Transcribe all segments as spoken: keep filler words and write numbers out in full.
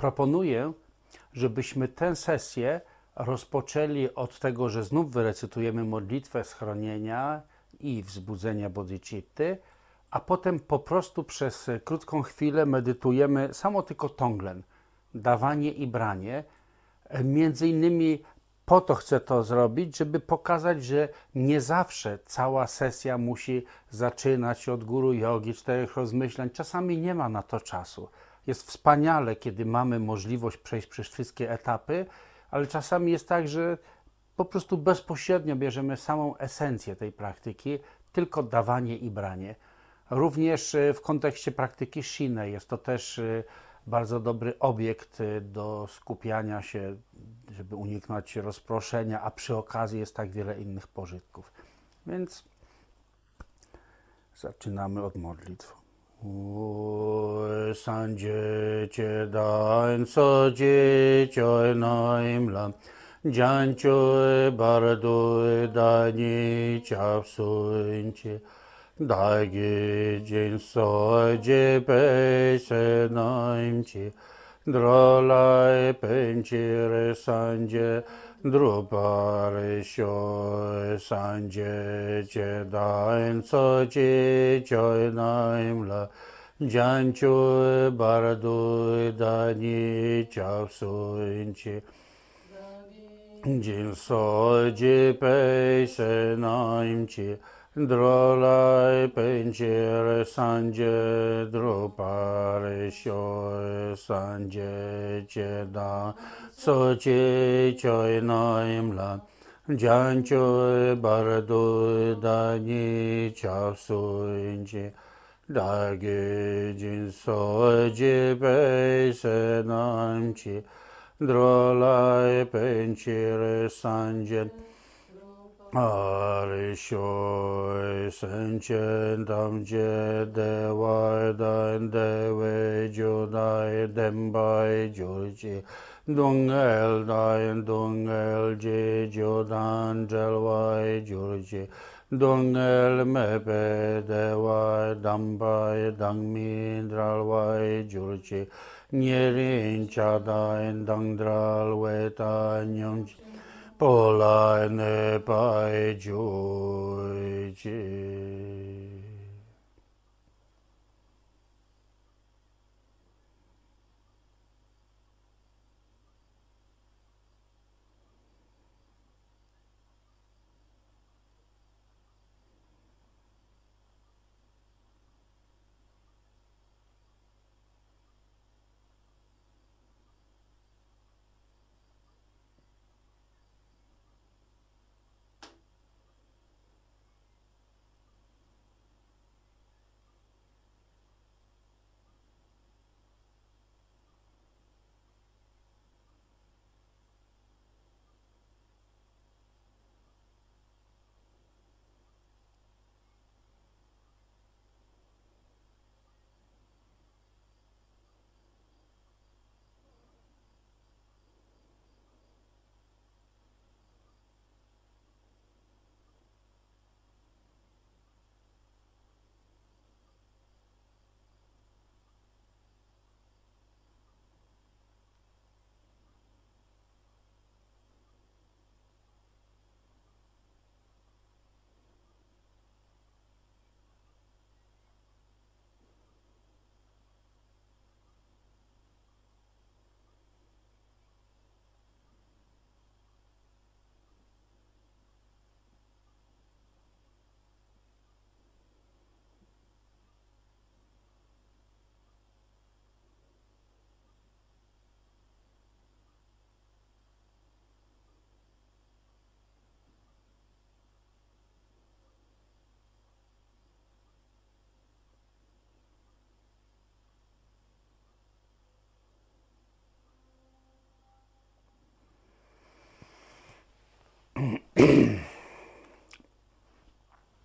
proponuję, żebyśmy tę sesję rozpoczęli od tego, że znów wyrecytujemy modlitwę schronienia i wzbudzenia bodhicitty, a potem po prostu przez krótką chwilę medytujemy samo tylko tonglen, dawanie i branie. Między innymi po to chcę to zrobić, żeby pokazać, że nie zawsze cała sesja musi zaczynać od guru jogi, czterech rozmyślań. Czasami nie ma na to czasu. Jest wspaniale, kiedy mamy możliwość przejść przez wszystkie etapy, ale czasami jest tak, że po prostu bezpośrednio bierzemy samą esencję tej praktyki, tylko dawanie i branie. Również w kontekście praktyki Shinę jest to też bardzo dobry obiekt do skupiania się, żeby uniknąć rozproszenia, a przy okazji jest tak wiele innych pożytków. Więc zaczynamy od modlitw. Dāgī jīn sō jī pē sē nāim chī drō lāi pēn chī rē sān jī drū pā rē shō sān jī jī dāin sō jī chōi nāim lā jān chū bār dūi dāni chāp sūn chī jīn sō jī pē sē nāim chī Drolai penchir sanje drupare shoi sanje cheda sochi choi naim la janchoi bardu dani chapsuinji dagi jin soji peise naim chi drolai penchir sanje Āre shōi sēnchēn tam jē dēvāi dāin dēvē jūdāi dēmbāi jūrjī dōngēl dāin dōngēl jī jūdān dēlvāi jūrjī dōngēl mēpē dēvāi dāmbāi dāngmī drālvāi jūrjī nyērīn chādāin dāngdrālvētā nyōngjī Polajne pajdziujcie.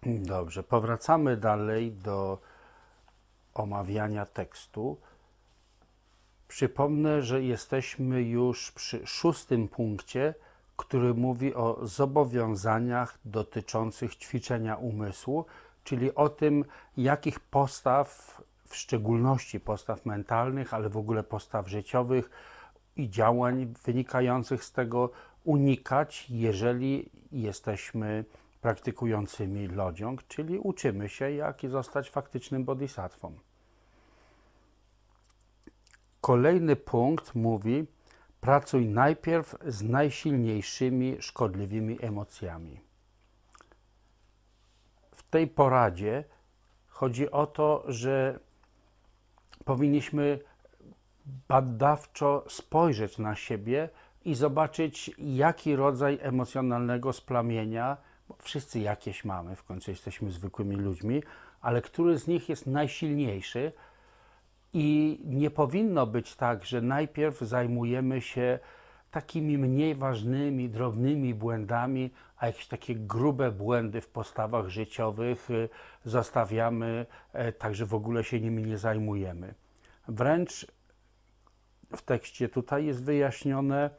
Dobrze, powracamy dalej do omawiania tekstu. Przypomnę, że jesteśmy już przy szóstym punkcie, który mówi o zobowiązaniach dotyczących ćwiczenia umysłu, czyli o tym, jakich postaw w szczególności postaw mentalnych, ale w ogóle postaw życiowych i działań wynikających z tego unikać, jeżeli jesteśmy praktykującymi lodziąg, czyli uczymy się, jak zostać faktycznym bodhisattwą. Kolejny punkt mówi: pracuj najpierw z najsilniejszymi, szkodliwymi emocjami. W tej poradzie chodzi o to, że powinniśmy badawczo spojrzeć na siebie i zobaczyć, jaki rodzaj emocjonalnego splamienia, bo wszyscy jakieś mamy, w końcu jesteśmy zwykłymi ludźmi, ale który z nich jest najsilniejszy. I nie powinno być tak, że najpierw zajmujemy się takimi mniej ważnymi, drobnymi błędami, a jakieś takie grube błędy w postawach życiowych zostawiamy, tak że w ogóle się nimi nie zajmujemy. Wręcz w tekście tutaj jest wyjaśnione,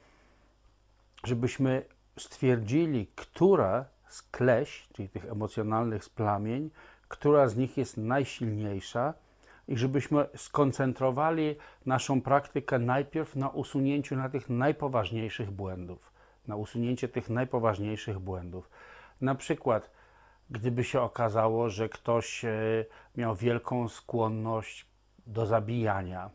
żebyśmy stwierdzili, która z kleś, czyli tych emocjonalnych splamień, która z nich jest najsilniejsza, i żebyśmy skoncentrowali naszą praktykę najpierw na usunięciu na tych najpoważniejszych błędów, na usunięcie tych najpoważniejszych błędów. Na przykład, gdyby się okazało, że ktoś miał wielką skłonność do zabijania,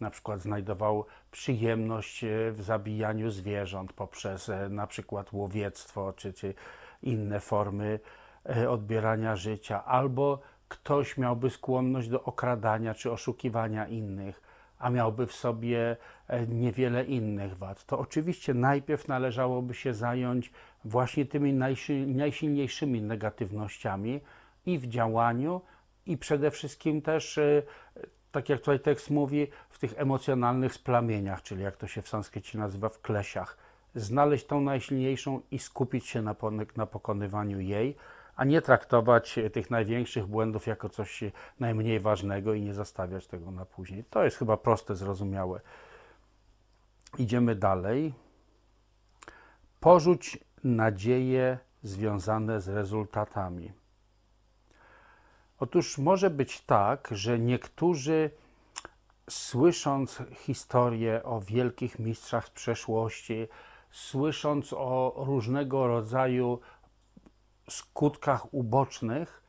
na przykład znajdował przyjemność w zabijaniu zwierząt poprzez na przykład łowiectwo czy, czy inne formy odbierania życia, albo ktoś miałby skłonność do okradania czy oszukiwania innych, a miałby w sobie niewiele innych wad, to oczywiście najpierw należałoby się zająć właśnie tymi najsilniejszymi negatywnościami i w działaniu, i przede wszystkim też, tak jak tutaj tekst mówi, w tych emocjonalnych splamieniach, czyli jak to się w sanskrycie nazywa, w klesiach. Znaleźć tą najsilniejszą i skupić się na, na pokonywaniu jej, a nie traktować tych największych błędów jako coś najmniej ważnego i nie zostawiać tego na później. To jest chyba proste, zrozumiałe. Idziemy dalej. Porzuć nadzieje związane z rezultatami. Otóż może być tak, że niektórzy, słysząc historię o wielkich mistrzach z przeszłości, słysząc o różnego rodzaju skutkach ubocznych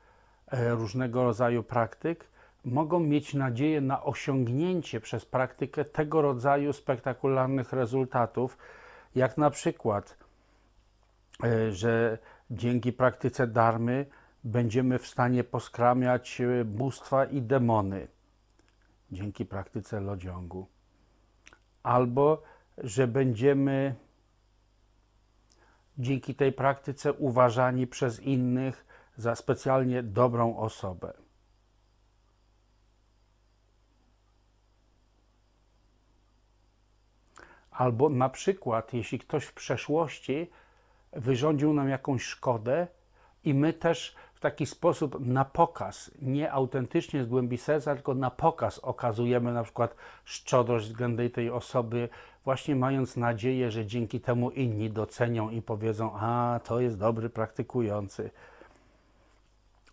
różnego rodzaju praktyk, mogą mieć nadzieję na osiągnięcie przez praktykę tego rodzaju spektakularnych rezultatów, jak na przykład, że dzięki praktyce darmy będziemy w stanie poskramiać bóstwa i demony, dzięki praktyce lodziągu, albo że będziemy dzięki tej praktyce uważani przez innych za specjalnie dobrą osobę. Albo na przykład, jeśli ktoś w przeszłości wyrządził nam jakąś szkodę i my też w taki sposób na pokaz, nie autentycznie z głębi serca, tylko na pokaz okazujemy na przykład szczodrość względem tej osoby, właśnie mając nadzieję, że dzięki temu inni docenią i powiedzą: a, to jest dobry praktykujący.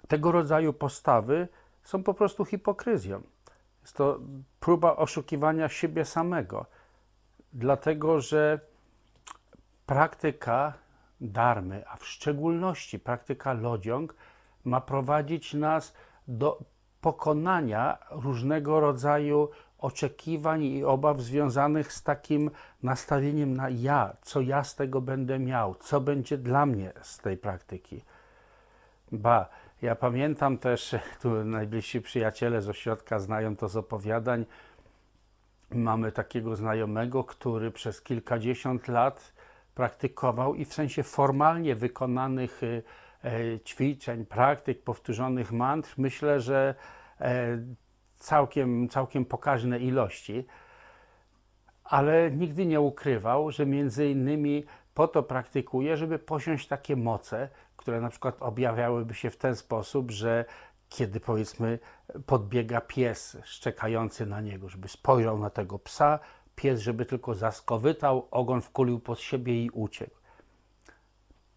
Tego rodzaju postawy są po prostu hipokryzją. Jest to próba oszukiwania siebie samego, dlatego że praktyka darmy, a w szczególności praktyka lodziąg, ma prowadzić nas do pokonania różnego rodzaju oczekiwań i obaw związanych z takim nastawieniem na ja, co ja z tego będę miał, co będzie dla mnie z tej praktyki. Ba, ja pamiętam też, tu najbliżsi przyjaciele z ośrodka znają to z opowiadań, mamy takiego znajomego, który przez kilkadziesiąt lat praktykował i w sensie formalnie wykonanych ćwiczeń, praktyk, powtórzonych mantr, myślę, że całkiem, całkiem pokaźne ilości, ale nigdy nie ukrywał, że między innymi po to praktykuje, żeby posiąść takie moce, które na przykład objawiałyby się w ten sposób, że kiedy powiedzmy podbiega pies szczekający na niego, żeby spojrzał na tego psa, pies żeby tylko zaskowytał, ogon wkulił pod siebie i uciekł.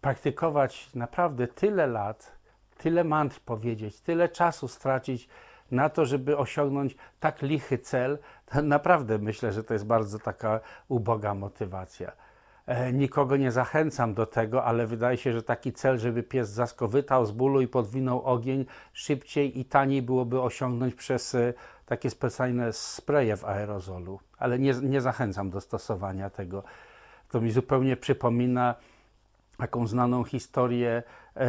Praktykować naprawdę tyle lat, tyle mantr powiedzieć, tyle czasu stracić na to, żeby osiągnąć tak lichy cel, naprawdę myślę, że to jest bardzo taka uboga motywacja. Nikogo nie zachęcam do tego, ale wydaje się, że taki cel, żeby pies zaskowytał z bólu i podwinął ogień, szybciej i taniej byłoby osiągnąć przez takie specjalne spreje w aerozolu. Ale nie, nie zachęcam do stosowania tego. To mi zupełnie przypomina taką znaną historię, e,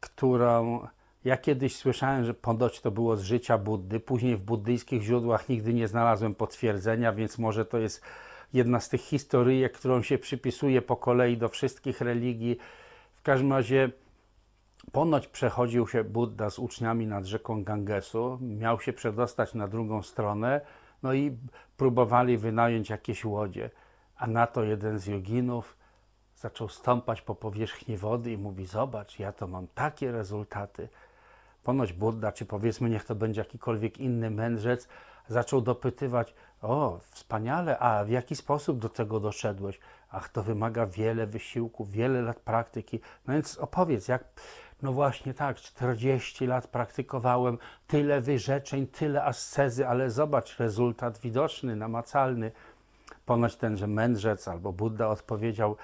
którą ja kiedyś słyszałem, że ponoć to było z życia Buddy. Później w buddyjskich źródłach nigdy nie znalazłem potwierdzenia, więc może to jest jedna z tych historyjek, którą się przypisuje po kolei do wszystkich religii. W każdym razie ponoć przechodził się Budda z uczniami nad rzeką Gangesu, miał się przedostać na drugą stronę, no i próbowali wynająć jakieś łodzie. A na to jeden z joginów zaczął stąpać po powierzchni wody i mówi: zobacz, ja to mam takie rezultaty. Ponoć Budda, czy powiedzmy niech to będzie jakikolwiek inny mędrzec, zaczął dopytywać: o, wspaniale, a w jaki sposób do tego doszedłeś? Ach, to wymaga wiele wysiłku, wiele lat praktyki. No więc opowiedz, jak... No właśnie tak, czterdzieści lat praktykowałem, tyle wyrzeczeń, tyle ascezy, ale zobacz, rezultat widoczny, namacalny. Ponoć tenże mędrzec albo Budda odpowiedział: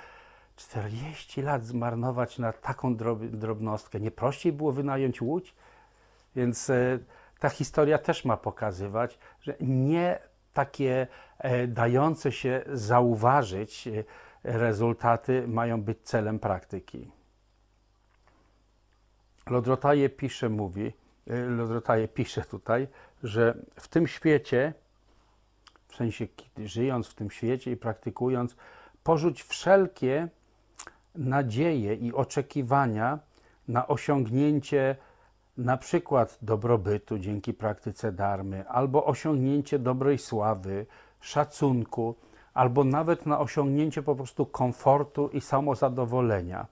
czterdzieści lat zmarnować na taką drobnostkę, nie prościej było wynająć łódź? Więc e, ta historia też ma pokazywać, że nie takie e, dające się zauważyć e, rezultaty mają być celem praktyki. Lodrotaje pisze, mówi, e, Lodrotaje pisze tutaj, że w tym świecie, w sensie żyjąc w tym świecie i praktykując, porzuć wszelkie nadzieje i oczekiwania na osiągnięcie na przykład dobrobytu dzięki praktyce darmy, albo osiągnięcie dobrej sławy, szacunku, albo nawet na osiągnięcie po prostu komfortu i samozadowolenia,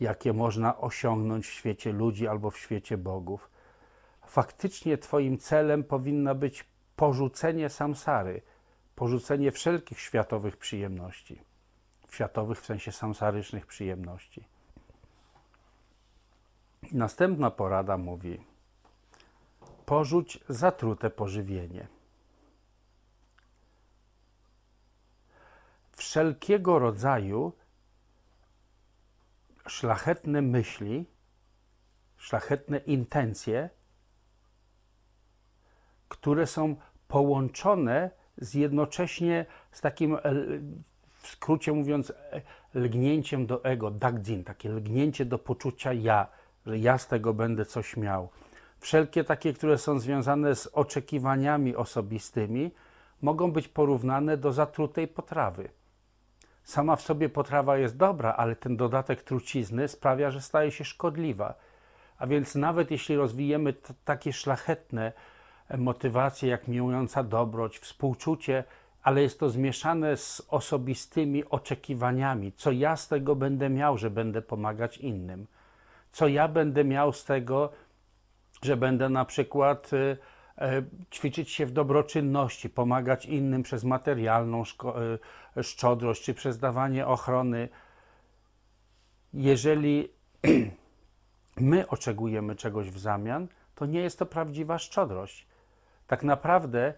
jakie można osiągnąć w świecie ludzi albo w świecie bogów. Faktycznie twoim celem powinna być porzucenie samsary, porzucenie wszelkich światowych przyjemności, światowych w sensie samsarycznych przyjemności. Następna porada mówi: porzuć zatrute pożywienie. Wszelkiego rodzaju szlachetne myśli, szlachetne intencje, które są połączone z jednocześnie z takim, w skrócie mówiąc, lgnięciem do ego, dagdzin, takie lgnięcie do poczucia ja, że ja z tego będę coś miał. Wszelkie takie, które są związane z oczekiwaniami osobistymi, mogą być porównane do zatrutej potrawy. Sama w sobie potrawa jest dobra, ale ten dodatek trucizny sprawia, że staje się szkodliwa. A więc nawet jeśli rozwijemy t- takie szlachetne motywacje jak miłująca dobroć, współczucie, ale jest to zmieszane z osobistymi oczekiwaniami, co ja z tego będę miał, że będę pomagać innym. Co ja będę miał z tego, że będę na przykład y, y, ćwiczyć się w dobroczynności, pomagać innym przez materialną szko- y, szczodrość czy przez dawanie ochrony. Jeżeli my oczekujemy czegoś w zamian, to nie jest to prawdziwa szczodrość. Tak naprawdę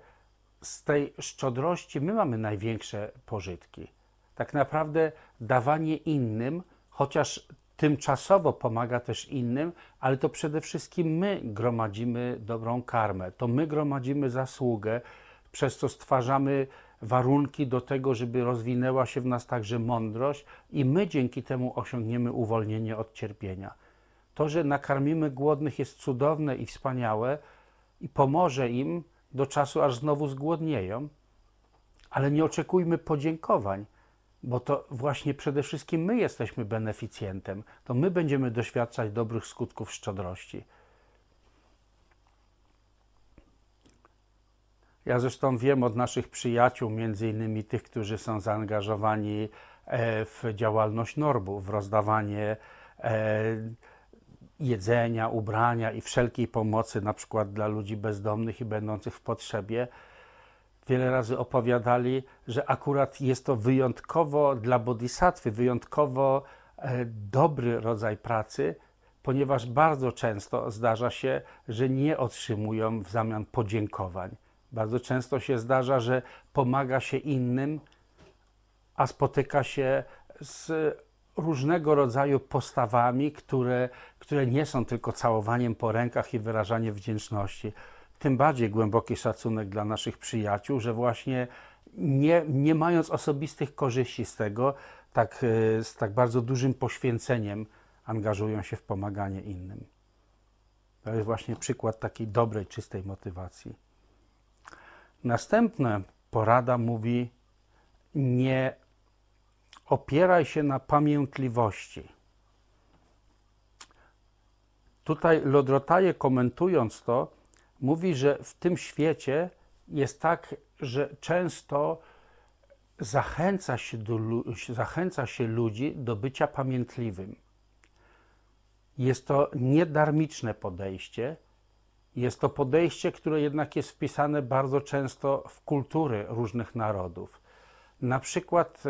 z tej szczodrości my mamy największe pożytki. Tak naprawdę dawanie innym, chociaż tymczasowo pomaga też innym, ale to przede wszystkim my gromadzimy dobrą karmę, to my gromadzimy zasługę, przez co stwarzamy warunki do tego, żeby rozwinęła się w nas także mądrość i my dzięki temu osiągniemy uwolnienie od cierpienia. To, że nakarmimy głodnych, jest cudowne i wspaniałe i pomoże im do czasu, aż znowu zgłodnieją, ale nie oczekujmy podziękowań, bo to właśnie przede wszystkim my jesteśmy beneficjentem, to my będziemy doświadczać dobrych skutków szczodrości. Ja zresztą wiem od naszych przyjaciół, między innymi tych, którzy są zaangażowani w działalność Norbu, w rozdawanie jedzenia, ubrania i wszelkiej pomocy, na przykład dla ludzi bezdomnych i będących w potrzebie. Wiele razy opowiadali, że akurat jest to wyjątkowo dla bodhisattwy, wyjątkowo dobry rodzaj pracy, ponieważ bardzo często zdarza się, że nie otrzymują w zamian podziękowań. Bardzo często się zdarza, że pomaga się innym, a spotyka się z różnego rodzaju postawami, które, które nie są tylko całowaniem po rękach i wyrażaniem wdzięczności. Tym bardziej głęboki szacunek dla naszych przyjaciół, że właśnie nie, nie mając osobistych korzyści z tego, tak, z tak bardzo dużym poświęceniem angażują się w pomaganie innym. To jest właśnie przykład takiej dobrej, czystej motywacji. Następna porada mówi: nie opieraj się na pamiętliwości. Tutaj Lodrotaje, komentując to, mówi, że w tym świecie jest tak, że często zachęca się, do, zachęca się ludzi do bycia pamiętliwym. Jest to niedarmiczne podejście. Jest to podejście, które jednak jest wpisane bardzo często w kultury różnych narodów. Na przykład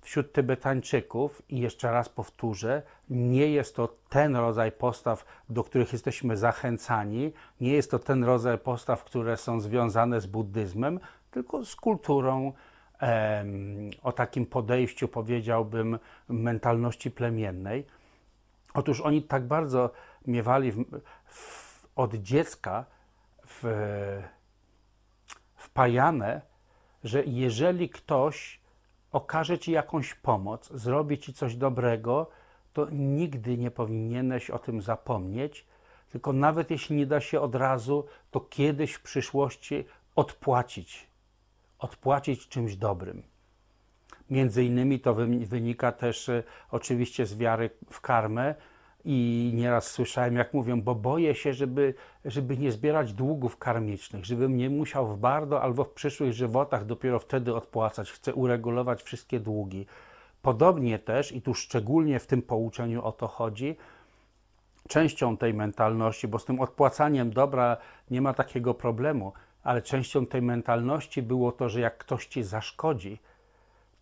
wśród Tybetańczyków, i jeszcze raz powtórzę, nie jest to ten rodzaj postaw, do których jesteśmy zachęcani, nie jest to ten rodzaj postaw, które są związane z buddyzmem, tylko z kulturą, em, o takim podejściu, powiedziałbym, mentalności plemiennej. Otóż oni tak bardzo miewali w, w, od dziecka w, wpajane, że jeżeli ktoś okaże ci jakąś pomoc, zrobi ci coś dobrego, to nigdy nie powinieneś o tym zapomnieć, tylko nawet jeśli nie da się od razu, to kiedyś w przyszłości odpłacić, odpłacić czymś dobrym. Między innymi to wynika też oczywiście z wiary w karmę i nieraz słyszałem, jak mówią: bo boję się, żeby, żeby nie zbierać długów karmicznych, żebym nie musiał w bardzo albo w przyszłych żywotach dopiero wtedy odpłacać, chcę uregulować wszystkie długi. Podobnie też, i tu szczególnie w tym pouczeniu o to chodzi, częścią tej mentalności, bo z tym odpłacaniem dobra nie ma takiego problemu, ale częścią tej mentalności było to, że jak ktoś ci zaszkodzi,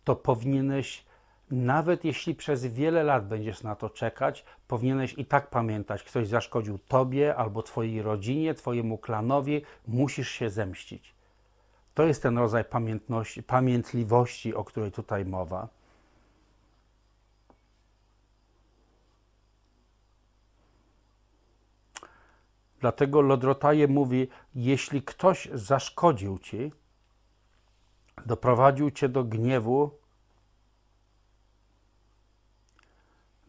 to powinieneś, nawet jeśli przez wiele lat będziesz na to czekać, powinieneś i tak pamiętać, ktoś zaszkodził tobie albo twojej rodzinie, twojemu klanowi, musisz się zemścić. To jest ten rodzaj pamiętności, pamiętliwości, o której tutaj mowa. Dlatego Lodrotaje mówi: jeśli ktoś zaszkodził ci, doprowadził cię do gniewu,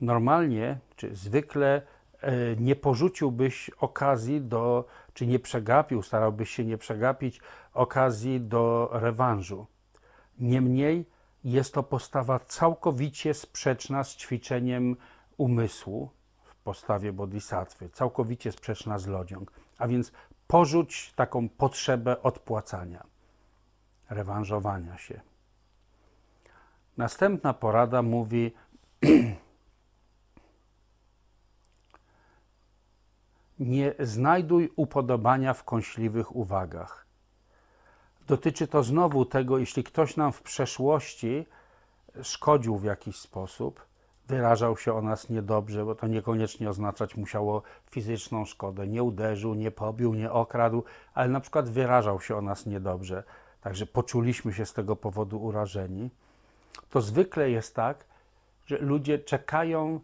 normalnie, czy zwykle nie porzuciłbyś okazji do, czy nie przegapił, starałbyś się nie przegapić okazji do rewanżu. Niemniej jest to postawa całkowicie sprzeczna z ćwiczeniem umysłu w postawie bodhisattwy, całkowicie sprzeczna z lodziąg. A więc porzuć taką potrzebę odpłacania, rewanżowania się. Następna porada mówi: nie znajduj upodobania w kąśliwych uwagach. Dotyczy to znowu tego, jeśli ktoś nam w przeszłości szkodził w jakiś sposób, wyrażał się o nas niedobrze, bo to niekoniecznie oznaczać musiało fizyczną szkodę, nie uderzył, nie pobił, nie okradł, ale na przykład wyrażał się o nas niedobrze, także poczuliśmy się z tego powodu urażeni, to zwykle jest tak, że ludzie czekają,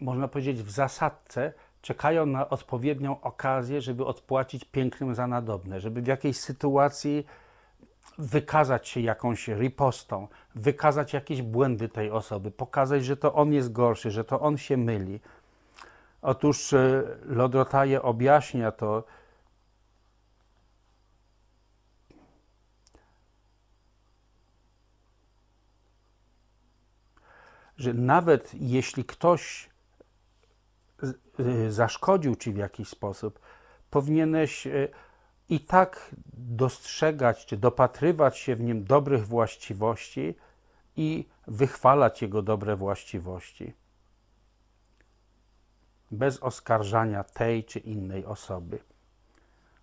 można powiedzieć w zasadce, czekają na odpowiednią okazję, żeby odpłacić pięknym za nadobne, żeby w jakiejś sytuacji wykazać się jakąś ripostą, wykazać jakieś błędy tej osoby, pokazać, że to on jest gorszy, że to on się myli. Otóż Lodrotaje objaśnia to: że nawet jeśli ktoś zaszkodził ci w jakiś sposób, powinieneś i tak dostrzegać czy dopatrywać się w nim dobrych właściwości i wychwalać jego dobre właściwości, bez oskarżania tej czy innej osoby.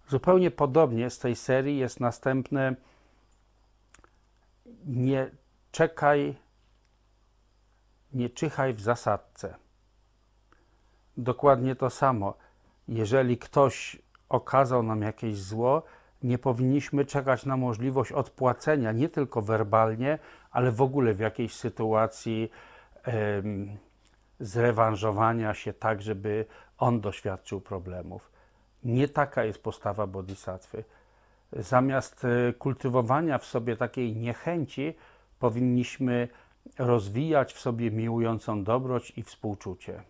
Zupełnie podobnie z tej serii jest następne: nie czekaj, nie czyhaj w zasadce. dokładnie to samo. Jeżeli ktoś okazał nam jakieś zło, nie powinniśmy czekać na możliwość odpłacenia, nie tylko werbalnie, ale w ogóle w jakiejś sytuacji ym, zrewanżowania się tak, żeby on doświadczył problemów. Nie taka jest postawa bodhisattwy. Zamiast kultywowania w sobie takiej niechęci, powinniśmy rozwijać w sobie miłującą dobroć i współczucie.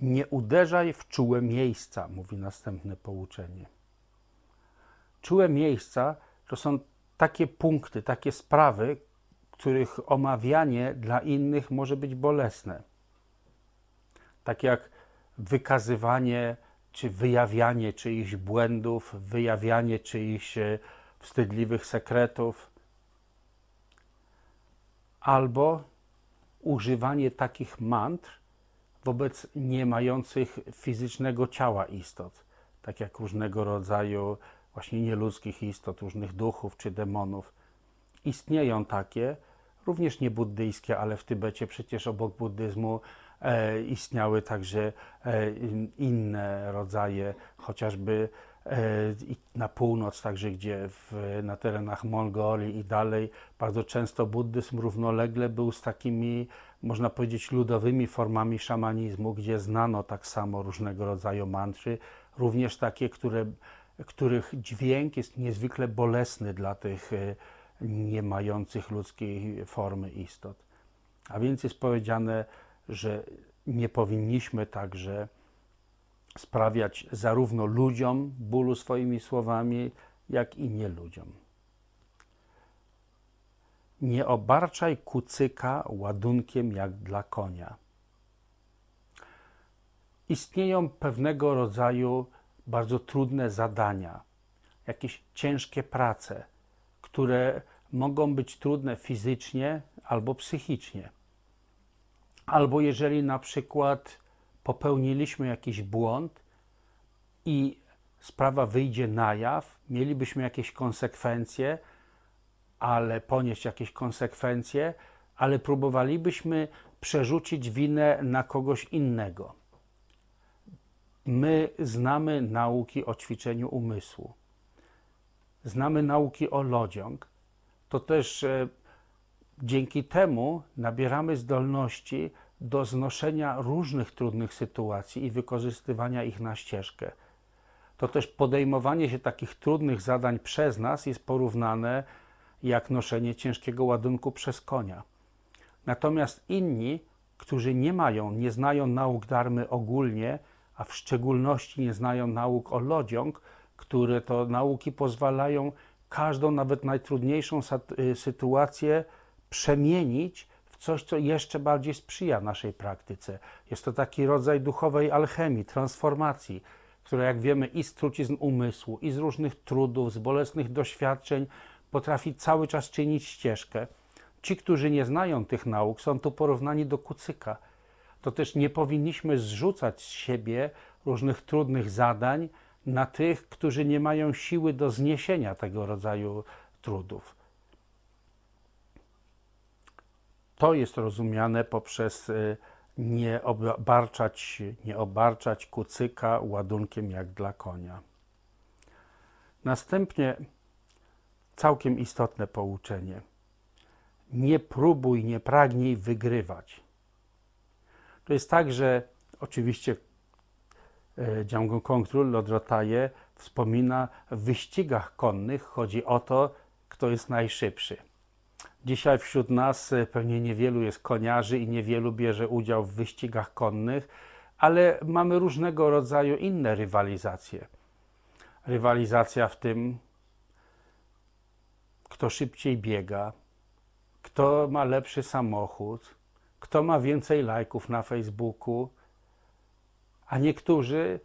Nie uderzaj w czułe miejsca, mówi następne pouczenie. Czułe miejsca to są takie punkty, takie sprawy, których omawianie dla innych może być bolesne. Tak jak wykazywanie, czy wyjawianie czyichś błędów, wyjawianie czyichś wstydliwych sekretów, albo używanie takich mantr wobec nie mających fizycznego ciała istot, tak jak różnego rodzaju właśnie nieludzkich istot, różnych duchów czy demonów. Istnieją takie, również niebuddyjskie, ale w Tybecie przecież obok buddyzmu e, istniały także e, inne rodzaje, chociażby e, na północ, także gdzie w, na terenach Mongolia i dalej bardzo często buddyzm równolegle był z takimi, można powiedzieć, ludowymi formami szamanizmu, gdzie znano tak samo różnego rodzaju mantry, również takie, które, których dźwięk jest niezwykle bolesny dla tych nie mających ludzkiej formy istot. A więc jest powiedziane, że nie powinniśmy także sprawiać zarówno ludziom bólu swoimi słowami, jak i nieludziom. Nie obarczaj kucyka ładunkiem jak dla konia. Istnieją pewnego rodzaju bardzo trudne zadania, jakieś ciężkie prace, które mogą być trudne fizycznie albo psychicznie. Albo jeżeli na przykład popełniliśmy jakiś błąd i sprawa wyjdzie na jaw, mielibyśmy jakieś konsekwencje, ale ponieść jakieś konsekwencje, ale próbowalibyśmy przerzucić winę na kogoś innego. My znamy nauki o ćwiczeniu umysłu. Znamy nauki o lodziąg. To też e, dzięki temu nabieramy zdolności do znoszenia różnych trudnych sytuacji i wykorzystywania ich na ścieżkę. To też podejmowanie się takich trudnych zadań przez nas jest porównane jak noszenie ciężkiego ładunku przez konia. Natomiast inni, którzy nie mają, nie znają nauk darmy ogólnie, a w szczególności nie znają nauk o lodziąg, które to nauki pozwalają każdą, nawet najtrudniejszą sytuację przemienić w coś, co jeszcze bardziej sprzyja naszej praktyce. Jest to taki rodzaj duchowej alchemii, transformacji, która, jak wiemy, i z trucizn umysłu, i z różnych trudów, z bolesnych doświadczeń potrafi cały czas czynić ścieżkę. Ci, którzy nie znają tych nauk, są tu porównani do kucyka. To też nie powinniśmy zrzucać z siebie różnych trudnych zadań na tych, którzy nie mają siły do zniesienia tego rodzaju trudów. To jest rozumiane poprzez nie obarczać, nie obarczać kucyka ładunkiem jak dla konia. Następnie całkiem istotne pouczenie. Nie próbuj, nie pragnij wygrywać. To jest tak, że oczywiście Dzamgön Kongtrul Lodrotaje wspomina, w wyścigach konnych chodzi o to, kto jest najszybszy. Dzisiaj wśród nas pewnie niewielu jest koniarzy i niewielu bierze udział w wyścigach konnych, ale mamy różnego rodzaju inne rywalizacje. Rywalizacja w tym, kto szybciej biega, kto ma lepszy samochód, kto ma więcej lajków na Facebooku, a niektórzy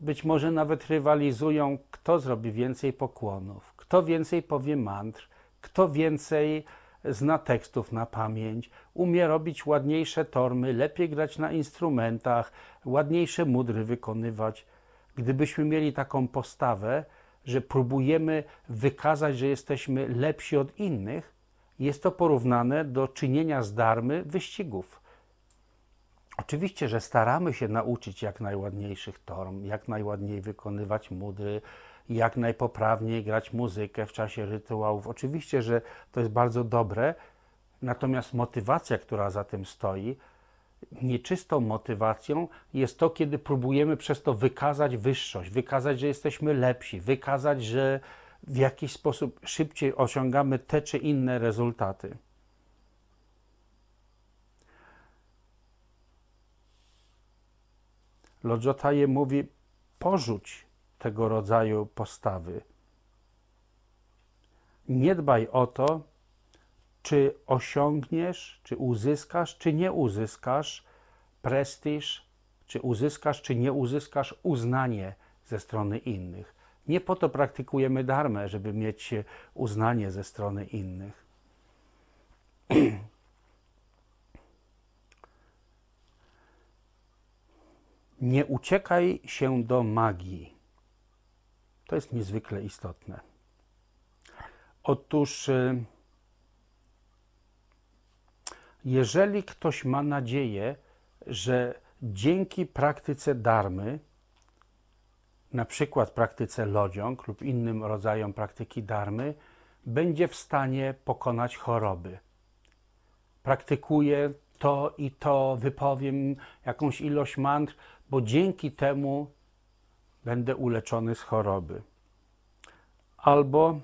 być może nawet rywalizują, kto zrobi więcej pokłonów, kto więcej powie mantr, kto więcej zna tekstów na pamięć, umie robić ładniejsze tormy, lepiej grać na instrumentach, ładniejsze mudry wykonywać. gdybyśmy mieli taką postawę, że próbujemy wykazać, że jesteśmy lepsi od innych, jest to porównane do czynienia z darmy wyścigów. Oczywiście, że staramy się nauczyć jak najładniejszych form, jak najładniej wykonywać mudry, jak najpoprawniej grać muzykę w czasie rytuałów. Oczywiście, że to jest bardzo dobre, natomiast motywacja, która za tym stoi, nieczystą motywacją jest to, kiedy próbujemy przez to wykazać wyższość, wykazać, że jesteśmy lepsi, wykazać, że w jakiś sposób szybciej osiągamy te czy inne rezultaty. Lodżo Thaye mówi, porzuć tego rodzaju postawy. Nie dbaj o to, czy osiągniesz, czy uzyskasz, czy nie uzyskasz prestiż, czy uzyskasz, czy nie uzyskasz uznanie ze strony innych. Nie po to praktykujemy darmę, żeby mieć uznanie ze strony innych. Nie uciekaj się do magii. To jest niezwykle istotne. Otóż, jeżeli ktoś ma nadzieję, że dzięki praktyce darmy, na przykład praktyce lodziong lub innym rodzajom praktyki darmy, będzie w stanie pokonać choroby. Praktykuję to i to, wypowiem jakąś ilość mantr, bo dzięki temu będę uleczony z choroby. Albo,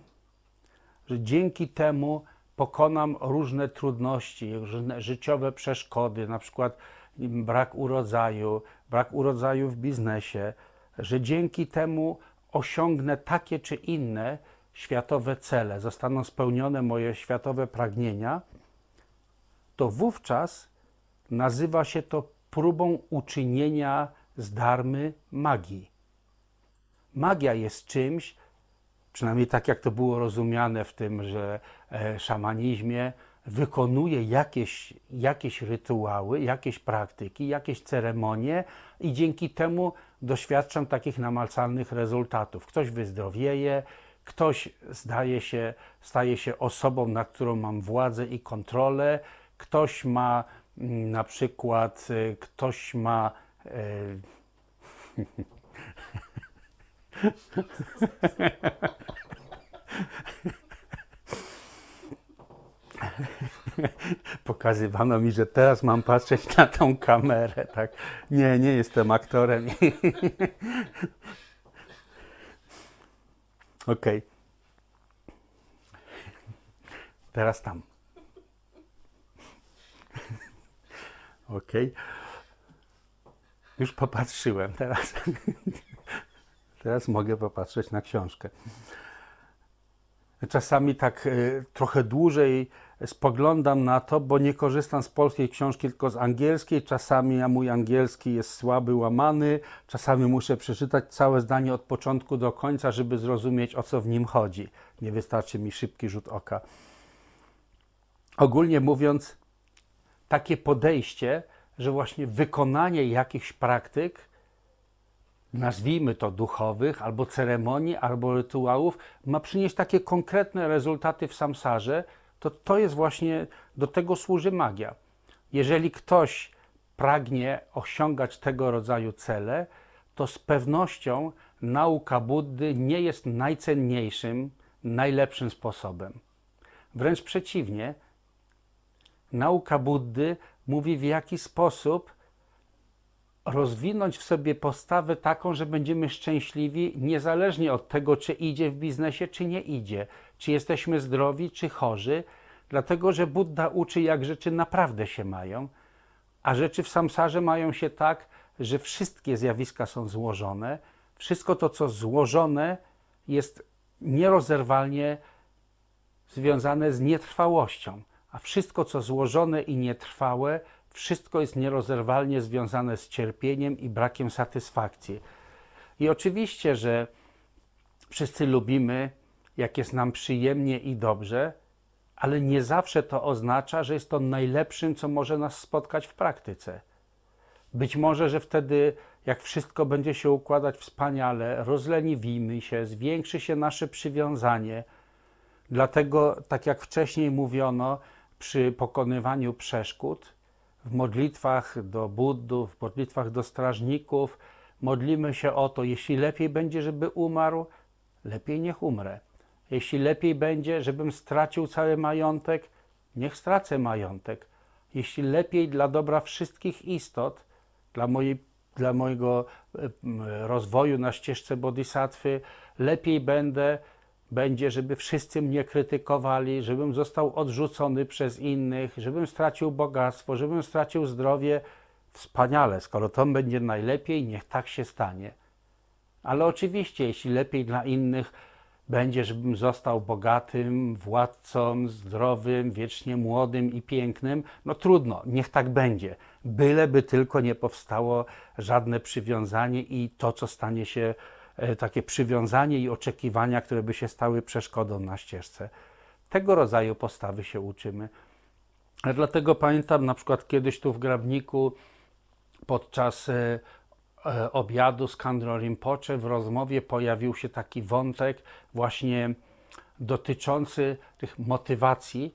że dzięki temu pokonam różne trudności, różne życiowe przeszkody, na przykład brak urodzaju, brak urodzaju w biznesie, że dzięki temu osiągnę takie czy inne światowe cele, zostaną spełnione moje światowe pragnienia, to wówczas nazywa się to próbą uczynienia z darmy magii. Magia jest czymś, przynajmniej tak jak to było rozumiane w tym, że szamanizmie wykonuje jakieś, jakieś rytuały, jakieś praktyki, jakieś ceremonie i dzięki temu doświadczam takich namacalnych rezultatów. Ktoś wyzdrowieje, ktoś zdaje się, staje się osobą, nad którą mam władzę i kontrolę, ktoś ma na przykład, ktoś ma... Yy, Pokazywano mi, że teraz mam patrzeć na tą kamerę, tak? Nie, nie jestem aktorem. Okej. Okay. Teraz tam. Okej. Okay. Już popatrzyłem teraz. Teraz mogę popatrzeć na książkę. Czasami tak y, trochę dłużej spoglądam na to, bo nie korzystam z polskiej książki, tylko z angielskiej. Czasami a mój angielski jest słaby, łamany. Czasami muszę przeczytać całe zdanie od początku do końca, żeby zrozumieć, o co w nim chodzi. Nie wystarczy mi szybki rzut oka. Ogólnie mówiąc, takie podejście, że właśnie wykonanie jakichś praktyk, nazwijmy to duchowych, albo ceremonii, albo rytuałów, ma przynieść takie konkretne rezultaty w samsarze, to to jest właśnie, do tego służy magia. Jeżeli ktoś pragnie osiągać tego rodzaju cele, to z pewnością nauka Buddy nie jest najcenniejszym, najlepszym sposobem. Wręcz przeciwnie, nauka Buddy mówi, w jaki sposób rozwinąć w sobie postawę taką, że będziemy szczęśliwi niezależnie od tego, czy idzie w biznesie, czy nie idzie, czy jesteśmy zdrowi, czy chorzy, dlatego że Budda uczy, jak rzeczy naprawdę się mają, a rzeczy w samsarze mają się tak, że wszystkie zjawiska są złożone, wszystko to, co złożone, jest nierozerwalnie związane z nietrwałością, a wszystko, co złożone i nietrwałe, wszystko jest nierozerwalnie związane z cierpieniem i brakiem satysfakcji. I oczywiście, że wszyscy lubimy, jak jest nam przyjemnie i dobrze, ale nie zawsze to oznacza, że jest to najlepszym, co może nas spotkać w praktyce. Być może, że wtedy jak wszystko będzie się układać wspaniale, rozleniwimy się, zwiększy się nasze przywiązanie. Dlatego, tak jak wcześniej mówiono, przy pokonywaniu przeszkód, w modlitwach do Buddów, w modlitwach do strażników, modlimy się o to, jeśli lepiej będzie, żeby umarł, lepiej niech umrę. Jeśli lepiej będzie, żebym stracił cały majątek, niech stracę majątek. Jeśli lepiej dla dobra wszystkich istot, dla mojej, dla mojego rozwoju na ścieżce bodhisattwy, lepiej będę, będzie, żeby wszyscy mnie krytykowali, żebym został odrzucony przez innych, żebym stracił bogactwo, żebym stracił zdrowie. Wspaniale, skoro to będzie najlepiej, niech tak się stanie. Ale oczywiście, jeśli lepiej dla innych będzie, żebym został bogatym, władcą, zdrowym, wiecznie młodym i pięknym, no trudno, niech tak będzie. Byleby tylko nie powstało żadne przywiązanie i to, co stanie się, takie przywiązanie i oczekiwania, które by się stały przeszkodą na ścieżce. Tego rodzaju postawy się uczymy. Dlatego pamiętam na przykład kiedyś tu w Grabniku podczas obiadu z Kandro Rinpoche w rozmowie pojawił się taki wątek właśnie dotyczący tych motywacji,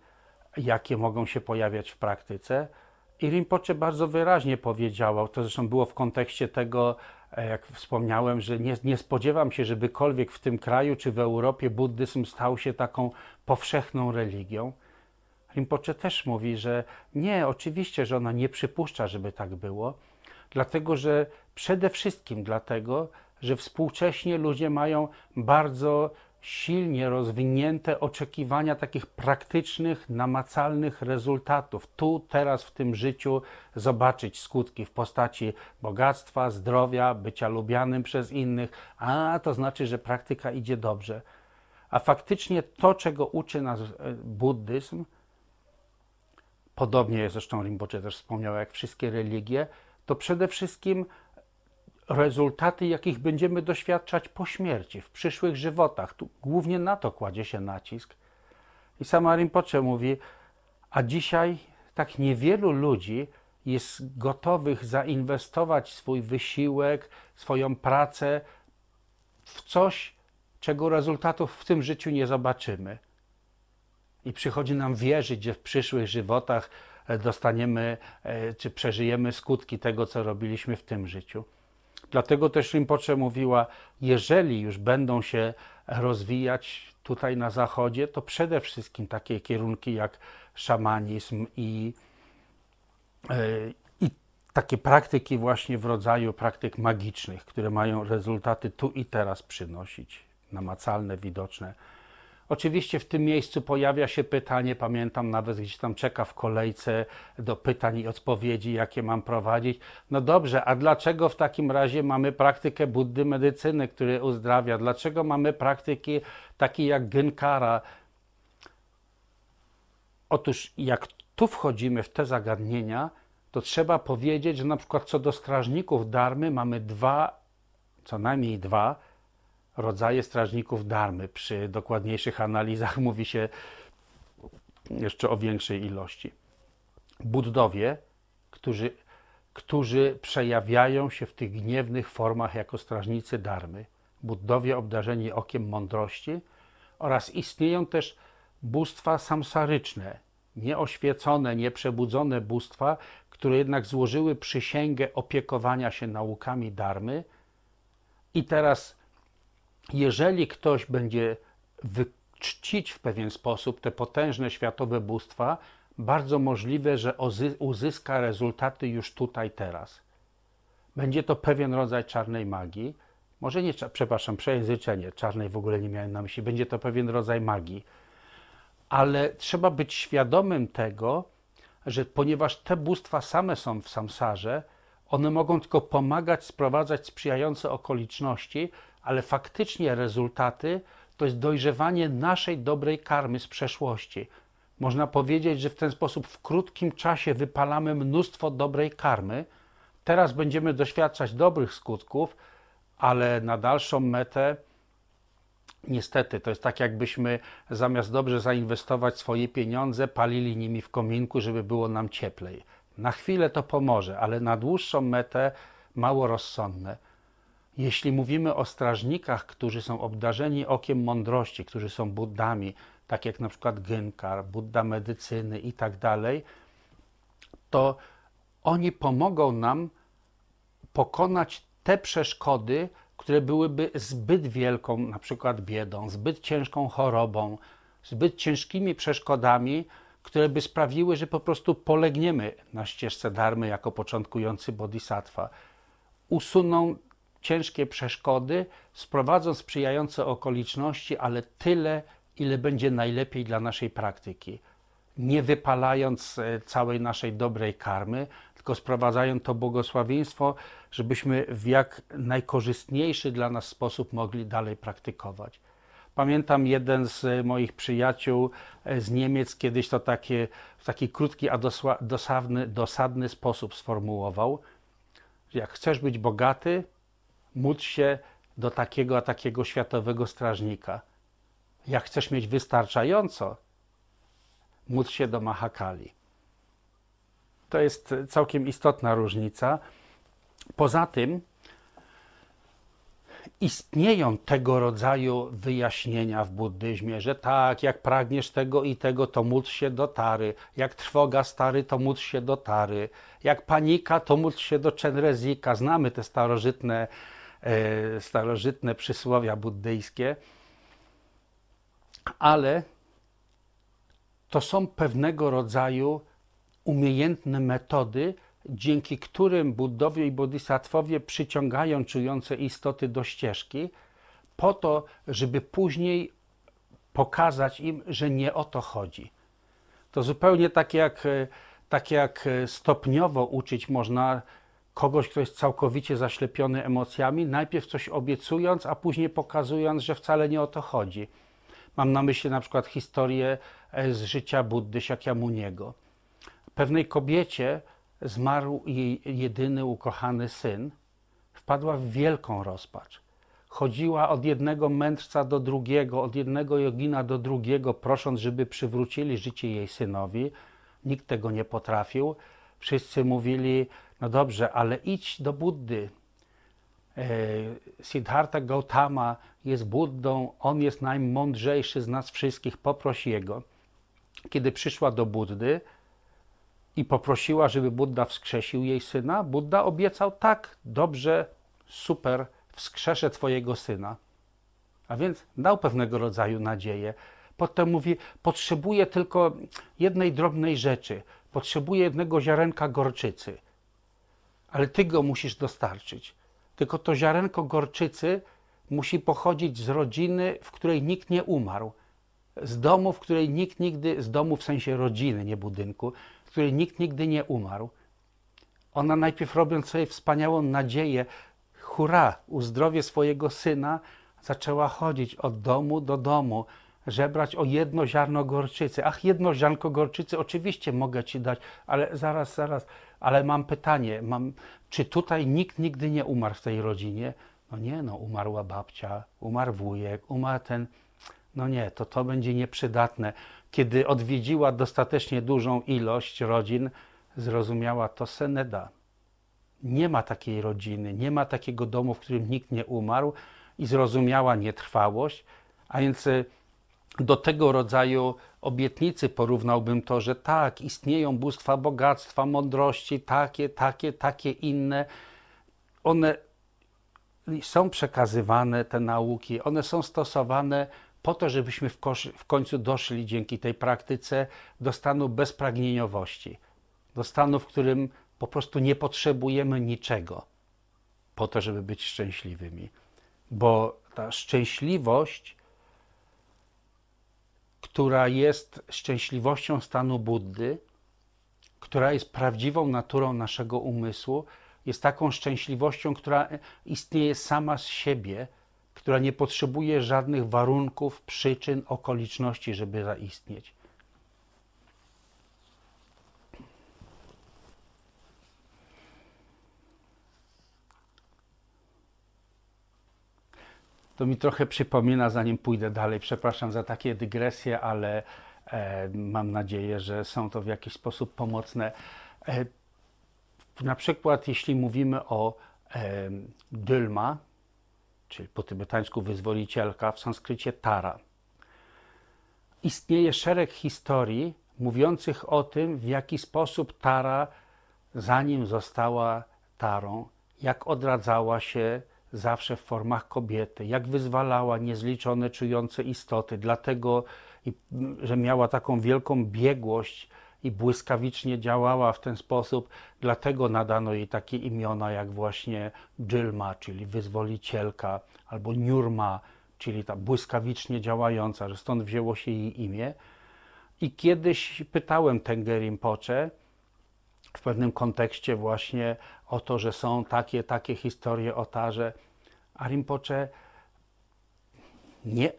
jakie mogą się pojawiać w praktyce. I Rinpoche bardzo wyraźnie powiedziała, to zresztą było w kontekście tego, jak wspomniałem, że nie, nie spodziewam się, żebykolwiek w tym kraju czy w Europie buddyzm stał się taką powszechną religią. Rinpoche też mówi, że nie, oczywiście, że ona nie przypuszcza, żeby tak było, dlatego że przede wszystkim dlatego, że współcześnie ludzie mają bardzo silnie rozwinięte oczekiwania takich praktycznych, namacalnych rezultatów. Tu, teraz, w tym życiu zobaczyć skutki w postaci bogactwa, zdrowia, bycia lubianym przez innych, a to znaczy, że praktyka idzie dobrze. A faktycznie to, czego uczy nas buddyzm, podobnie jest, zresztą Rinpoche też wspomniał, jak wszystkie religie, to przede wszystkim rezultaty, jakich będziemy doświadczać po śmierci, w przyszłych żywotach. Tu głównie na to kładzie się nacisk. I sama Rinpoche mówi, a dzisiaj tak niewielu ludzi jest gotowych zainwestować swój wysiłek, swoją pracę w coś, czego rezultatów w tym życiu nie zobaczymy. I przychodzi nam wierzyć, że w przyszłych żywotach dostaniemy, czy przeżyjemy skutki tego, co robiliśmy w tym życiu. Dlatego też Rinpoche mówiła, jeżeli już będą się rozwijać tutaj na zachodzie, to przede wszystkim takie kierunki jak szamanizm i, i takie praktyki właśnie w rodzaju praktyk magicznych, które mają rezultaty tu i teraz przynosić, namacalne, widoczne. Oczywiście w tym miejscu pojawia się pytanie, pamiętam nawet gdzieś tam czeka w kolejce do pytań i odpowiedzi, jakie mam prowadzić. No dobrze, a dlaczego w takim razie mamy praktykę Buddy medycyny, który uzdrawia? Dlaczego mamy praktyki takie jak Ginkara? Otóż jak tu wchodzimy w te zagadnienia, to trzeba powiedzieć, że na przykład co do strażników dharmy mamy dwa, co najmniej dwa, rodzaje strażników dharmy. Przy dokładniejszych analizach mówi się jeszcze o większej ilości. Buddowie, którzy, którzy przejawiają się w tych gniewnych formach jako strażnicy dharmy. Buddowie obdarzeni okiem mądrości oraz istnieją też bóstwa samsaryczne, nieoświecone, nieprzebudzone bóstwa, które jednak złożyły przysięgę opiekowania się naukami dharmy i teraz jeżeli ktoś będzie czcić w pewien sposób te potężne światowe bóstwa, bardzo możliwe, że uzyska rezultaty już tutaj, teraz. Będzie to pewien rodzaj czarnej magii. Może nie, przepraszam, przejęzyczenie, czarnej w ogóle nie miałem na myśli. Będzie to pewien rodzaj magii. Ale trzeba być świadomym tego, że ponieważ te bóstwa same są w samsarze, one mogą tylko pomagać, sprowadzać sprzyjające okoliczności, ale faktycznie rezultaty to jest dojrzewanie naszej dobrej karmy z przeszłości. Można powiedzieć, że w ten sposób w krótkim czasie wypalamy mnóstwo dobrej karmy. Teraz będziemy doświadczać dobrych skutków, ale na dalszą metę niestety to jest tak, jakbyśmy zamiast dobrze zainwestować swoje pieniądze, palili nimi w kominku, żeby było nam cieplej. Na chwilę to pomoże, ale na dłuższą metę mało rozsądne. Jeśli mówimy o strażnikach, którzy są obdarzeni okiem mądrości, którzy są buddami, tak jak na przykład Gynkar, Budda medycyny i tak dalej, to oni pomogą nam pokonać te przeszkody, które byłyby zbyt wielką, na przykład biedą, zbyt ciężką chorobą, zbyt ciężkimi przeszkodami, które by sprawiły, że po prostu polegniemy na ścieżce dharmy jako początkujący bodhisattva. Usuną ciężkie przeszkody, sprowadzą sprzyjające okoliczności, ale tyle, ile będzie najlepiej dla naszej praktyki. Nie wypalając całej naszej dobrej karmy, tylko sprowadzając to błogosławieństwo, żebyśmy w jak najkorzystniejszy dla nas sposób mogli dalej praktykować. Pamiętam, jeden z moich przyjaciół z Niemiec kiedyś to takie, w taki krótki, a dosadny, dosadny sposób sformułował, że jak chcesz być bogaty, módl się do takiego, a takiego światowego strażnika. Jak chcesz mieć wystarczająco, módl się do Mahakali. To jest całkiem istotna różnica. Poza tym istnieją tego rodzaju wyjaśnienia w buddyzmie, że tak, jak pragniesz tego i tego, to módl się do Tary. Jak trwoga stary, to módl się do Tary. Jak panika, to módl się do Czenrezika. Znamy te starożytne, e, starożytne przysłowia buddyjskie. Ale to są pewnego rodzaju umiejętne metody, dzięki którym buddowie i bodhisattwowie przyciągają czujące istoty do ścieżki po to, żeby później pokazać im, że nie o to chodzi. To zupełnie tak jak, tak jak stopniowo uczyć można kogoś, kto jest całkowicie zaślepiony emocjami, najpierw coś obiecując, a później pokazując, że wcale nie o to chodzi. Mam na myśli na przykład historię z życia Buddy Śakyamuniego. Pewnej kobiecie zmarł jej jedyny ukochany syn. Wpadła w wielką rozpacz. Chodziła od jednego mędrca do drugiego, od jednego jogina do drugiego, prosząc, żeby przywrócili życie jej synowi. Nikt tego nie potrafił. Wszyscy mówili, no dobrze, ale idź do Buddy. Siddhartha Gautama jest Buddą, on jest najmądrzejszy z nas wszystkich, poproś jego. Kiedy przyszła do Buddy i poprosiła, żeby Budda wskrzesił jej syna, Budda obiecał, tak, dobrze, super, wskrzeszę twojego syna. A więc dał pewnego rodzaju nadzieję. Potem mówi, potrzebuję tylko jednej drobnej rzeczy, potrzebuję jednego ziarenka gorczycy, ale ty go musisz dostarczyć. Tylko to ziarenko gorczycy musi pochodzić z rodziny, w której nikt nie umarł. Z domu, w której nikt nigdy, z domu w sensie rodziny, nie budynku, w której nikt nigdy nie umarł. Ona najpierw, robiąc sobie wspaniałą nadzieję, hurra, uzdrowię swojego syna, zaczęła chodzić od domu do domu, żebrać o jedno ziarno gorczycy. Ach, jedno ziarnko gorczycy, oczywiście mogę ci dać, ale zaraz, zaraz, ale mam pytanie, mam, czy tutaj nikt nigdy nie umarł w tej rodzinie? No nie, no umarła babcia, umarł wujek, umarł ten, no nie, to to będzie nieprzydatne. Kiedy odwiedziła dostatecznie dużą ilość rodzin, zrozumiała, to seneda. Nie ma takiej rodziny, nie ma takiego domu, w którym nikt nie umarł i zrozumiała nietrwałość, a więc do tego rodzaju obietnicy porównałbym to, że tak, istnieją bóstwa bogactwa, mądrości, takie, takie, takie inne. One są przekazywane, te nauki, one są stosowane po to, żebyśmy w, kosz, w końcu doszli dzięki tej praktyce do stanu bezpragnieniowości, do stanu, w którym po prostu nie potrzebujemy niczego po to, żeby być szczęśliwymi, bo ta szczęśliwość, która jest szczęśliwością stanu Buddy, która jest prawdziwą naturą naszego umysłu, jest taką szczęśliwością, która istnieje sama z siebie, która nie potrzebuje żadnych warunków, przyczyn, okoliczności, żeby zaistnieć. To mi trochę przypomina, zanim pójdę dalej, przepraszam za takie dygresje, ale e, mam nadzieję, że są to w jakiś sposób pomocne. E, na przykład jeśli mówimy o Dylma, czyli po tybetańsku wyzwolicielka, w sanskrycie Tara. Istnieje szereg historii mówiących o tym, w jaki sposób Tara, zanim została Tarą, jak odradzała się zawsze w formach kobiety, jak wyzwalała niezliczone czujące istoty, dlatego, że miała taką wielką biegłość i błyskawicznie działała w ten sposób, dlatego nadano jej takie imiona jak właśnie Dżylma, czyli wyzwolicielka, albo Niurma, czyli ta błyskawicznie działająca, że stąd wzięło się jej imię. I kiedyś pytałem Tengé Rinpoche w pewnym kontekście właśnie o to, że są takie, takie historie o Tarze, a Rinpoche nie...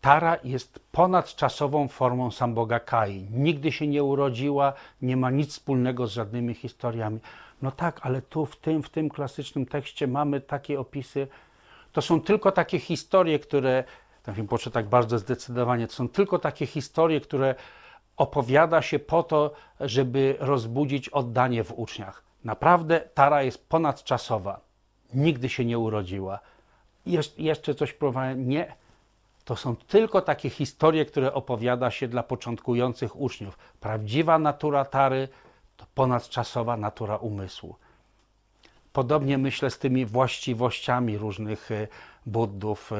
Tara jest ponadczasową formą Sambogakai. Nigdy się nie urodziła, nie ma nic wspólnego z żadnymi historiami. No tak, ale tu w tym, w tym klasycznym tekście mamy takie opisy. To są tylko takie historie, które, tak wiem, poczę tak bardzo zdecydowanie, to są tylko takie historie, które opowiada się po to, żeby rozbudzić oddanie w uczniach. Naprawdę Tara jest ponadczasowa. Nigdy się nie urodziła. Jesz- jeszcze coś próbowałem? Nie. To są tylko takie historie, które opowiada się dla początkujących uczniów. Prawdziwa natura Tary to ponadczasowa natura umysłu. Podobnie myślę z tymi właściwościami różnych buddów,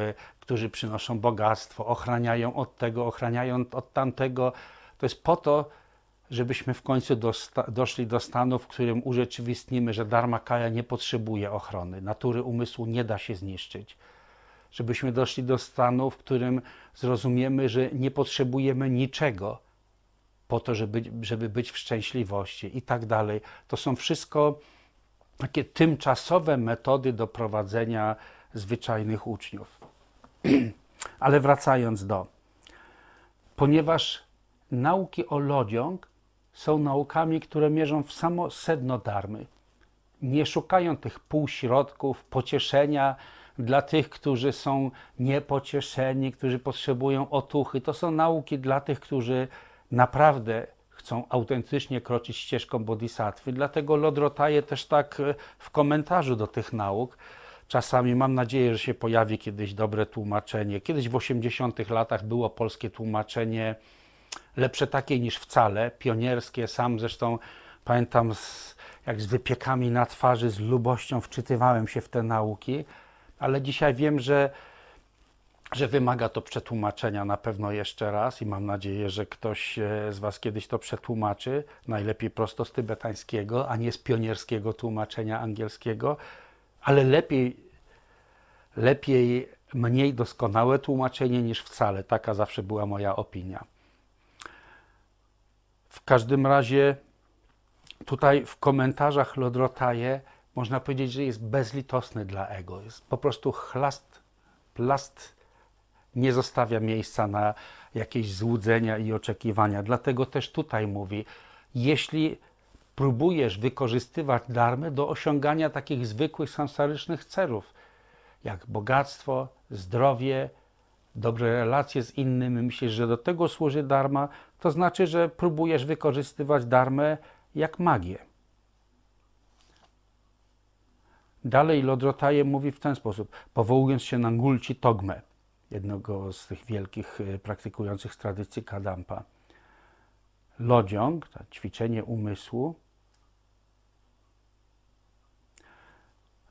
którzy przynoszą bogactwo, ochraniają od tego, ochraniają od tamtego. To jest po to, żebyśmy w końcu dosta- doszli do stanu, w którym urzeczywistnimy, że Dharmakaya nie potrzebuje ochrony. Natury umysłu nie da się zniszczyć. Żebyśmy doszli do stanu, w którym zrozumiemy, że nie potrzebujemy niczego po to, żeby, żeby być w szczęśliwości i tak dalej. To są wszystko takie tymczasowe metody do prowadzenia zwyczajnych uczniów. Ale wracając do... Ponieważ nauki o lodziąg są naukami, które mierzą w samo sedno darmy. Nie szukają tych półśrodków, pocieszenia dla tych, którzy są niepocieszeni, którzy potrzebują otuchy. To są nauki dla tych, którzy naprawdę chcą autentycznie kroczyć ścieżką bodhisattwy. Dlatego Lodrotaje też tak w komentarzu do tych nauk. Czasami mam nadzieję, że się pojawi kiedyś dobre tłumaczenie. Kiedyś w osiemdziesiątych latach było polskie tłumaczenie lepsze takie niż wcale, pionierskie. Sam zresztą pamiętam, z, jak z wypiekami na twarzy, z lubością wczytywałem się w te nauki. Ale dzisiaj wiem, że, że wymaga to przetłumaczenia na pewno jeszcze raz i mam nadzieję, że ktoś z Was kiedyś to przetłumaczy, najlepiej prosto z tybetańskiego, a nie z pionierskiego tłumaczenia angielskiego, ale lepiej, lepiej mniej doskonałe tłumaczenie niż wcale. Taka zawsze była moja opinia. W każdym razie tutaj w komentarzach Lodrotaje można powiedzieć, że jest bezlitosny dla ego. Jest po prostu chlast, plast, nie zostawia miejsca na jakieś złudzenia i oczekiwania. Dlatego też tutaj mówi, jeśli próbujesz wykorzystywać darmę do osiągania takich zwykłych samsarycznych celów, jak bogactwo, zdrowie, dobre relacje z innymi, myślisz, że do tego służy darma, to znaczy, że próbujesz wykorzystywać darmę jak magię. Dalej Lodrotaje mówi w ten sposób, powołując się na Ngulci Togmę, jednego z tych wielkich praktykujących z tradycji Kadampa. Lodziąg, to ćwiczenie umysłu,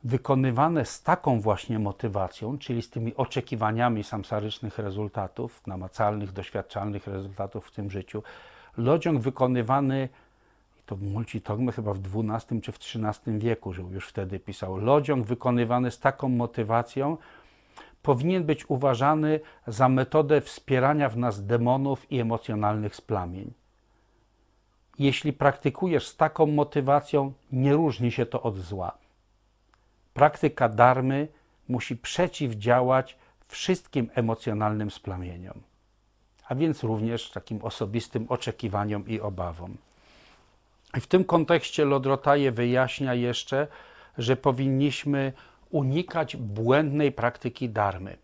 wykonywane z taką właśnie motywacją, czyli z tymi oczekiwaniami samsarycznych rezultatów, namacalnych, doświadczalnych rezultatów w tym życiu. Lodziąg wykonywany, to Ngulci Togme chyba w dwunastym czy w trzynastym wieku, że już wtedy pisał, lodziąg wykonywany z taką motywacją powinien być uważany za metodę wspierania w nas demonów i emocjonalnych splamień. Jeśli praktykujesz z taką motywacją, nie różni się to od zła. Praktyka darmy musi przeciwdziałać wszystkim emocjonalnym splamieniom, a więc również takim osobistym oczekiwaniom i obawom. I w tym kontekście Lodrotaje wyjaśnia jeszcze, że powinniśmy unikać błędnej praktyki darmy.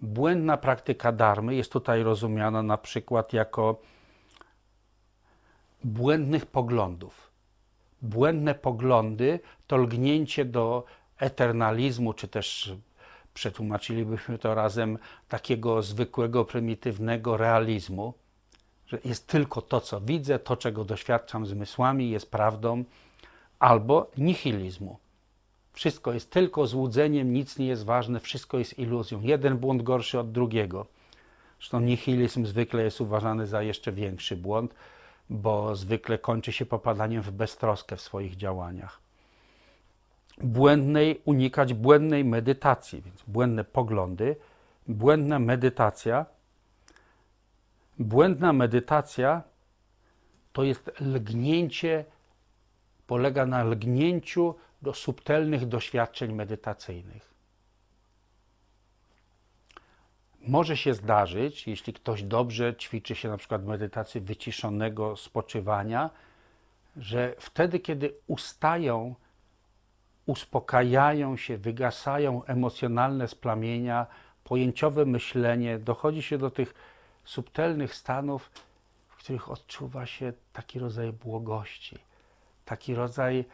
Błędna praktyka darmy jest tutaj rozumiana na przykład jako błędnych poglądów, błędne poglądy, to lgnięcie do eternalizmu, czy też przetłumaczylibyśmy to razem, takiego zwykłego, prymitywnego realizmu, że jest tylko to, co widzę, to, czego doświadczam zmysłami, jest prawdą, albo nihilizmu. Wszystko jest tylko złudzeniem, nic nie jest ważne, wszystko jest iluzją. Jeden błąd gorszy od drugiego. Zresztą nihilizm zwykle jest uważany za jeszcze większy błąd, bo zwykle kończy się popadaniem w beztroskę w swoich działaniach. Błędnej, unikać błędnej medytacji, więc błędne poglądy, błędna medytacja. Błędna medytacja to jest lgnięcie, polega na lgnięciu do subtelnych doświadczeń medytacyjnych. Może się zdarzyć, jeśli ktoś dobrze ćwiczy się na przykład medytacji wyciszonego spoczywania, że wtedy, kiedy ustają, uspokajają się, wygasają emocjonalne splamienia, pojęciowe myślenie, dochodzi się do tych subtelnych stanów, w których odczuwa się taki rodzaj błogości, taki rodzaj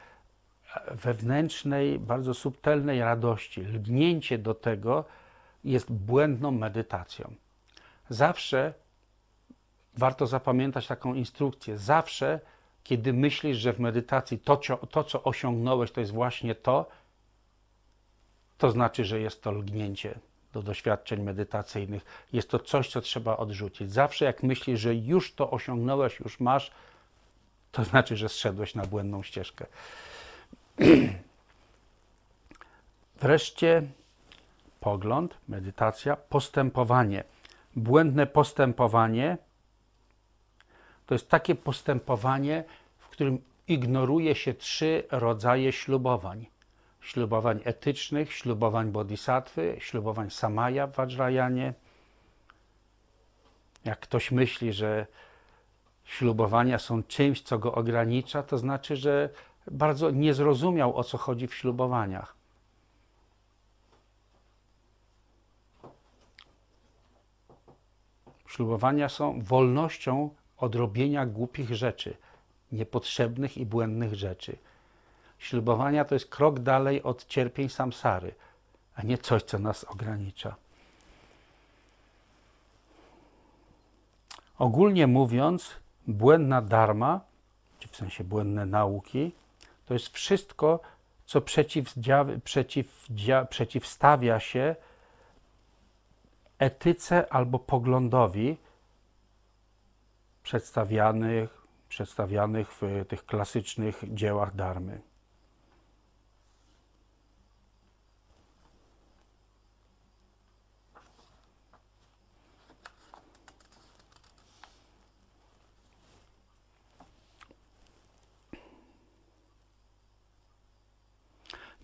wewnętrznej, bardzo subtelnej radości. Lgnięcie do tego jest błędną medytacją. Zawsze, warto zapamiętać taką instrukcję, zawsze, kiedy myślisz, że w medytacji to, to, co osiągnąłeś, to jest właśnie to, to znaczy, że jest to lgnięcie do doświadczeń medytacyjnych. Jest to coś, co trzeba odrzucić. Zawsze jak myślisz, że już to osiągnąłeś, już masz, to znaczy, że zszedłeś na błędną ścieżkę. Wreszcie pogląd, medytacja, postępowanie. Błędne postępowanie to jest takie postępowanie, w którym ignoruje się trzy rodzaje ślubowań. Ślubowań etycznych, ślubowań bodhisattwy, ślubowań samaya w Vajrayanie. Jak ktoś myśli, że ślubowania są czymś, co go ogranicza, to znaczy, że bardzo nie zrozumiał, o co chodzi w ślubowaniach. Ślubowania są wolnością od robienia głupich rzeczy, niepotrzebnych i błędnych rzeczy. Ślubowania to jest krok dalej od cierpień samsary, a nie coś, co nas ogranicza. Ogólnie mówiąc, błędna dharma, czy w sensie błędne nauki, to jest wszystko, co przeciwdzia- przeciwdzia- przeciwstawia się etyce albo poglądowi przedstawianych, przedstawianych w tych klasycznych dziełach dharmy.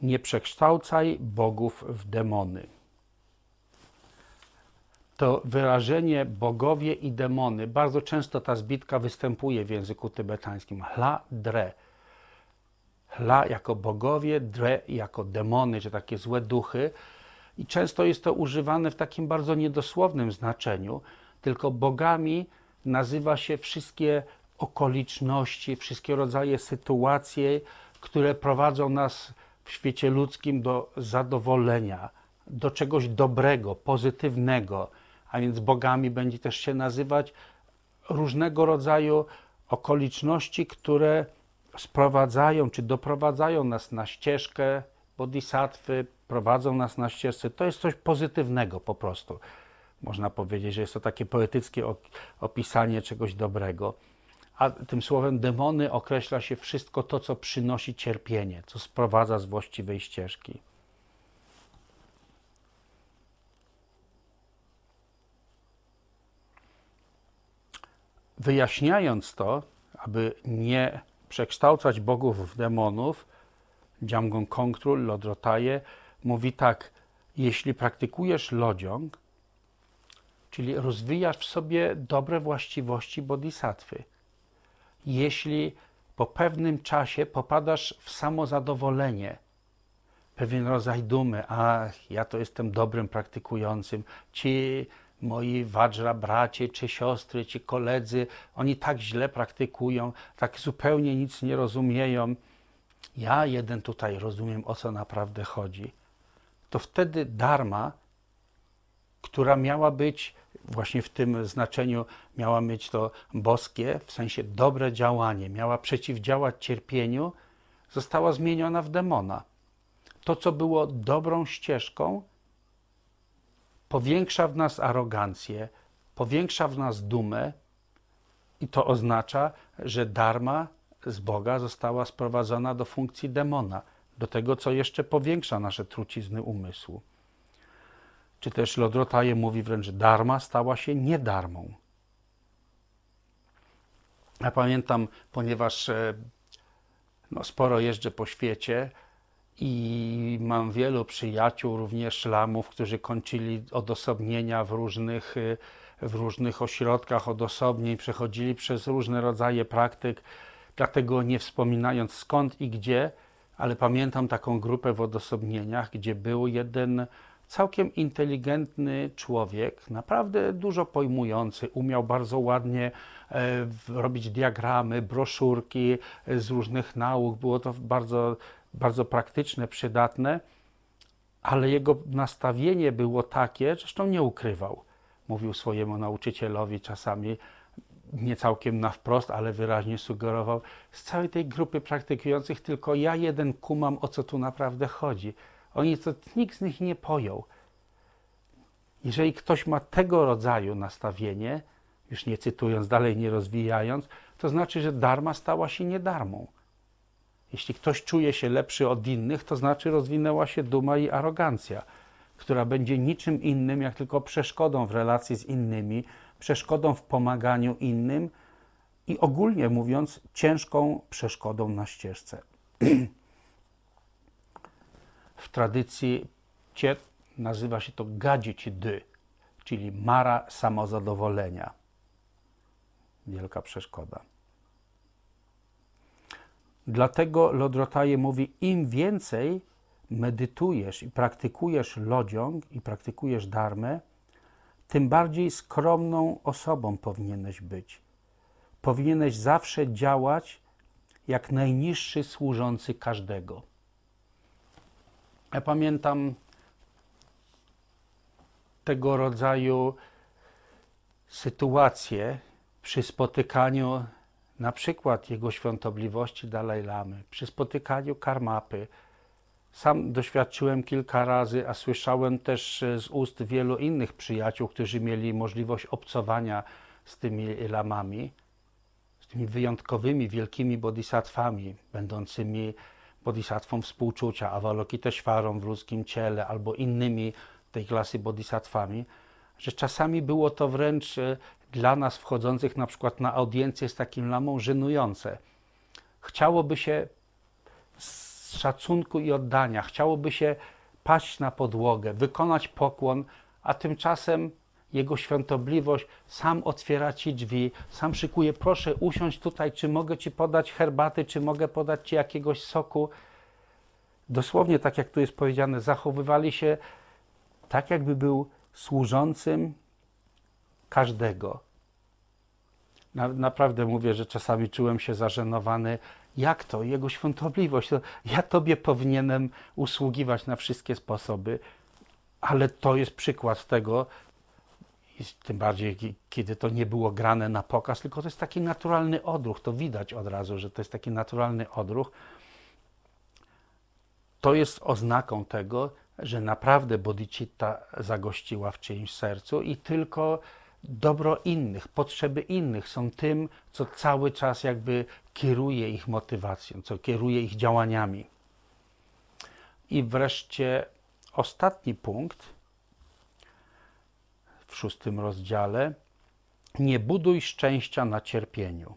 Nie przekształcaj bogów w demony. To wyrażenie bogowie i demony, bardzo często ta zbitka występuje w języku tybetańskim. Hla, dre. Hla jako bogowie, dre jako demony, czy takie złe duchy. I często jest to używane w takim bardzo niedosłownym znaczeniu, tylko bogami nazywa się wszystkie okoliczności, wszystkie rodzaje sytuacje, które prowadzą nas w świecie ludzkim do zadowolenia, do czegoś dobrego, pozytywnego, a więc bogami będzie też się nazywać różnego rodzaju okoliczności, które sprowadzają czy doprowadzają nas na ścieżkę bodhisattwy, prowadzą nas na ścieżce. To jest coś pozytywnego po prostu. Można powiedzieć, że jest to takie poetyckie opisanie czegoś dobrego. A tym słowem demony określa się wszystko to, co przynosi cierpienie, co sprowadza z właściwej ścieżki. Wyjaśniając to, aby nie przekształcać bogów w demonów, Jamgon Kongtrul Lodro Taye mówi tak: jeśli praktykujesz lodziąg, czyli rozwijasz w sobie dobre właściwości bodhisattwy, jeśli po pewnym czasie popadasz w samozadowolenie, pewien rodzaj dumy, ach, ja to jestem dobrym praktykującym, ci moi wadżra bracie, czy siostry, czy koledzy, oni tak źle praktykują, tak zupełnie nic nie rozumieją, ja jeden tutaj rozumiem, o co naprawdę chodzi, to wtedy dharma, która miała być właśnie w tym znaczeniu, miała mieć to boskie, w sensie dobre działanie, miała przeciwdziałać cierpieniu, została zmieniona w demona. To, co było dobrą ścieżką, powiększa w nas arogancję, powiększa w nas dumę i to oznacza, że dharma z Boga została sprowadzona do funkcji demona, do tego, co jeszcze powiększa nasze trucizny umysłu. Czy też Lodrotaje mówi wręcz, że dharma stała się niedarmą. Ja pamiętam, ponieważ no, sporo jeżdżę po świecie i mam wielu przyjaciół, również szlamów, którzy kończyli odosobnienia w różnych, w różnych ośrodkach odosobnień, przechodzili przez różne rodzaje praktyk, dlatego nie wspominając skąd i gdzie, ale pamiętam taką grupę w odosobnieniach, gdzie był jeden całkiem inteligentny człowiek, naprawdę dużo pojmujący, umiał bardzo ładnie e, robić diagramy, broszurki z różnych nauk, było to bardzo, bardzo praktyczne, przydatne, ale jego nastawienie było takie, zresztą nie ukrywał, mówił swojemu nauczycielowi czasami, nie całkiem na wprost, ale wyraźnie sugerował, z całej tej grupy praktykujących tylko ja jeden kumam, o co tu naprawdę chodzi. Oni to nikt z nich nie pojął. Jeżeli ktoś ma tego rodzaju nastawienie, już nie cytując, dalej nie rozwijając, to znaczy, że dharma stała się niedarmą. Jeśli ktoś czuje się lepszy od innych, to znaczy rozwinęła się duma i arogancja, która będzie niczym innym, jak tylko przeszkodą w relacji z innymi, przeszkodą w pomaganiu innym i ogólnie mówiąc, ciężką przeszkodą na ścieżce. W tradycji Ciet nazywa się to gadzić dy, czyli mara samozadowolenia. Wielka przeszkoda. Dlatego Lodrotaje mówi, im więcej medytujesz i praktykujesz lodziąg i praktykujesz dharmę, tym bardziej skromną osobą powinieneś być. Powinieneś zawsze działać jak najniższy służący każdego. Ja pamiętam tego rodzaju sytuacje przy spotykaniu na przykład Jego Świątobliwości Dalaj Lamy, przy spotykaniu Karmapy. Sam doświadczyłem kilka razy, a słyszałem też z ust wielu innych przyjaciół, którzy mieli możliwość obcowania z tymi lamami, z tymi wyjątkowymi, wielkimi bodhisattwami, będącymi bodhisattwą współczucia, Avalokiteśwarą w ludzkim ciele albo innymi tej klasy bodhisattwami, że czasami było to wręcz dla nas wchodzących na przykład na audiencję z takim lamą żenujące. Chciałoby się z szacunku i oddania, chciałoby się paść na podłogę, wykonać pokłon, a tymczasem Jego Świątobliwość sam otwiera Ci drzwi, sam szykuje, proszę usiąść tutaj, czy mogę Ci podać herbaty, czy mogę podać Ci jakiegoś soku. Dosłownie, tak jak tu jest powiedziane, zachowywali się tak, jakby był służącym każdego. Na, naprawdę mówię, że czasami czułem się zażenowany. Jak to? Jego Świątobliwość. To ja Tobie powinienem usługiwać na wszystkie sposoby, ale to jest przykład tego, i tym bardziej, kiedy to nie było grane na pokaz, tylko to jest taki naturalny odruch, to widać od razu, że to jest taki naturalny odruch. To jest oznaką tego, że naprawdę bodhicitta zagościła w czyimś sercu i tylko dobro innych, potrzeby innych są tym, co cały czas jakby kieruje ich motywacją, co kieruje ich działaniami. I wreszcie ostatni punkt, w szóstym rozdziale, nie buduj szczęścia na cierpieniu.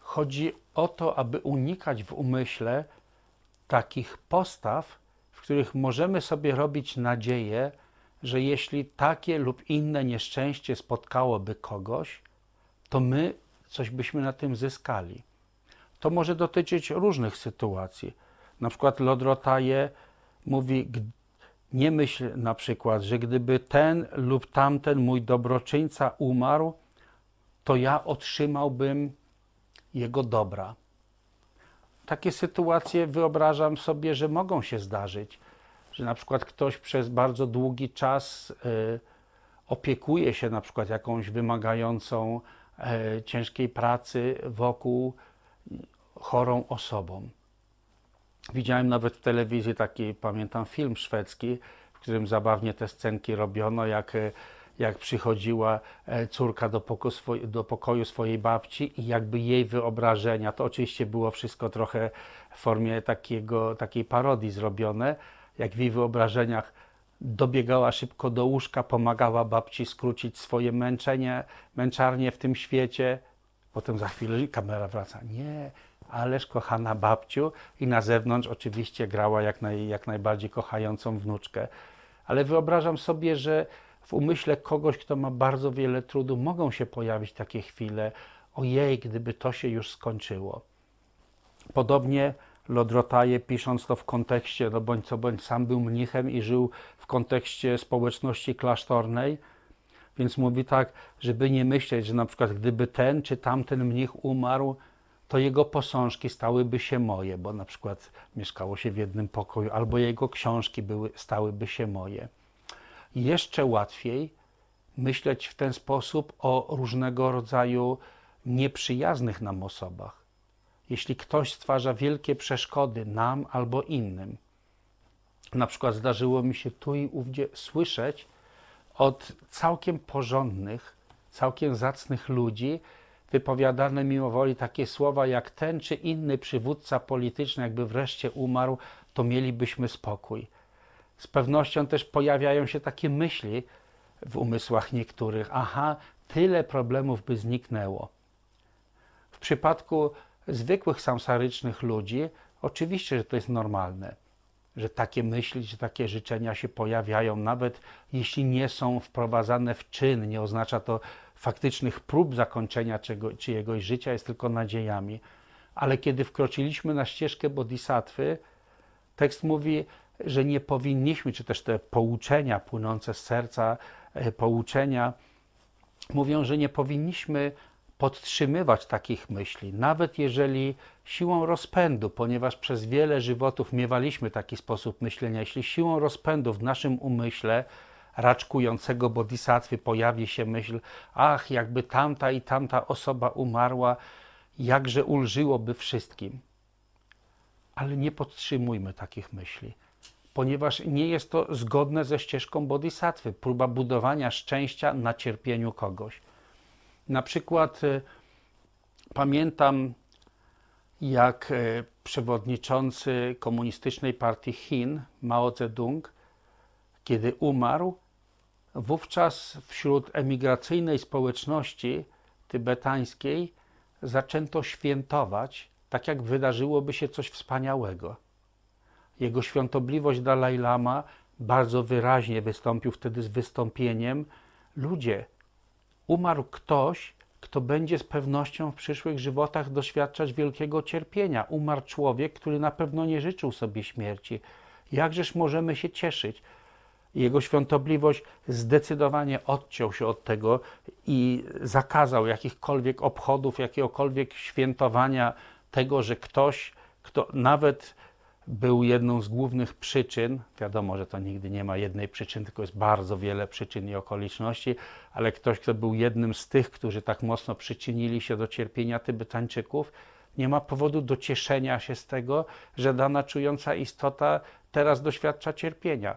Chodzi o to, aby unikać w umyśle takich postaw, w których możemy sobie robić nadzieję, że jeśli takie lub inne nieszczęście spotkałoby kogoś, to my coś byśmy na tym zyskali. To może dotyczyć różnych sytuacji. Na przykład Lodrotaje mówi, nie myśl na przykład, że gdyby ten lub tamten mój dobroczyńca umarł, to ja otrzymałbym jego dobra. takie sytuacje wyobrażam sobie, że mogą się zdarzyć, że na przykład ktoś przez bardzo długi czas y, opiekuje się na przykład jakąś wymagającą y, ciężkiej pracy wokół chorą osobą. Widziałem nawet w telewizji taki, pamiętam, film szwedzki, w którym zabawnie te scenki robiono, jak, jak przychodziła córka do pokoju, swoj, do pokoju swojej babci i jakby jej wyobrażenia, to oczywiście było wszystko trochę w formie takiego, takiej parodii zrobione, jak w jej wyobrażeniach dobiegała szybko do łóżka, pomagała babci skrócić swoje męczenie, męczarnie w tym świecie. Potem za chwilę kamera wraca. Nie, ależ kochana babciu. I na zewnątrz oczywiście grała jak, naj, jak najbardziej kochającą wnuczkę. Ale wyobrażam sobie, że w umyśle kogoś, kto ma bardzo wiele trudu, mogą się pojawić takie chwile. Ojej, gdyby to się już skończyło. Podobnie Lodrotaje, pisząc to w kontekście, no bądź co bądź, sam był mnichem i żył w kontekście społeczności klasztornej. Więc mówi tak, żeby nie myśleć, że na przykład gdyby ten czy tamten mnich umarł, to jego posążki stałyby się moje, bo na przykład mieszkało się w jednym pokoju, albo jego książki były, stałyby się moje. Jeszcze łatwiej myśleć w ten sposób o różnego rodzaju nieprzyjaznych nam osobach. Jeśli ktoś stwarza wielkie przeszkody nam albo innym. Na przykład zdarzyło mi się tu i ówdzie słyszeć od całkiem porządnych, całkiem zacnych ludzi wypowiadane mimowoli takie słowa jak ten czy inny przywódca polityczny, jakby wreszcie umarł, to mielibyśmy spokój. Z pewnością też pojawiają się takie myśli w umysłach niektórych. Aha, tyle problemów by zniknęło. W przypadku zwykłych samsarycznych ludzi oczywiście, że to jest normalne, że takie myśli, że takie życzenia się pojawiają, nawet jeśli nie są wprowadzane w czyn, nie oznacza to faktycznych prób zakończenia czego, czyjegoś życia, jest tylko nadziejami. Ale kiedy wkroczyliśmy na ścieżkę bodhisattwy, tekst mówi, że nie powinniśmy, czy też te pouczenia płynące z serca, pouczenia, mówią, że nie powinniśmy podtrzymywać takich myśli, nawet jeżeli siłą rozpędu, ponieważ przez wiele żywotów miewaliśmy taki sposób myślenia, jeśli siłą rozpędu w naszym umyśle raczkującego bodhisattwy pojawi się myśl, ach, jakby tamta i tamta osoba umarła, jakże ulżyłoby wszystkim. Ale nie podtrzymujmy takich myśli, ponieważ nie jest to zgodne ze ścieżką bodhisattwy, próba budowania szczęścia na cierpieniu kogoś. Na przykład y, pamiętam, jak y, przewodniczący Komunistycznej Partii Chin, Mao Zedong, kiedy umarł, wówczas wśród emigracyjnej społeczności tybetańskiej zaczęto świętować, tak jak wydarzyłoby się coś wspaniałego. Jego świątobliwość Dalaj Lama bardzo wyraźnie wystąpił wtedy z wystąpieniem: ludzie, umarł ktoś, kto będzie z pewnością w przyszłych żywotach doświadczać wielkiego cierpienia. Umarł człowiek, który na pewno nie życzył sobie śmierci. Jakżeż możemy się cieszyć? Jego świątobliwość zdecydowanie odciął się od tego i zakazał jakichkolwiek obchodów, jakiegokolwiek świętowania tego, że ktoś, kto nawet był jedną z głównych przyczyn, wiadomo, że to nigdy nie ma jednej przyczyny, tylko jest bardzo wiele przyczyn i okoliczności, ale ktoś, kto był jednym z tych, którzy tak mocno przyczynili się do cierpienia Tybetańczyków, nie ma powodu do cieszenia się z tego, że dana czująca istota teraz doświadcza cierpienia.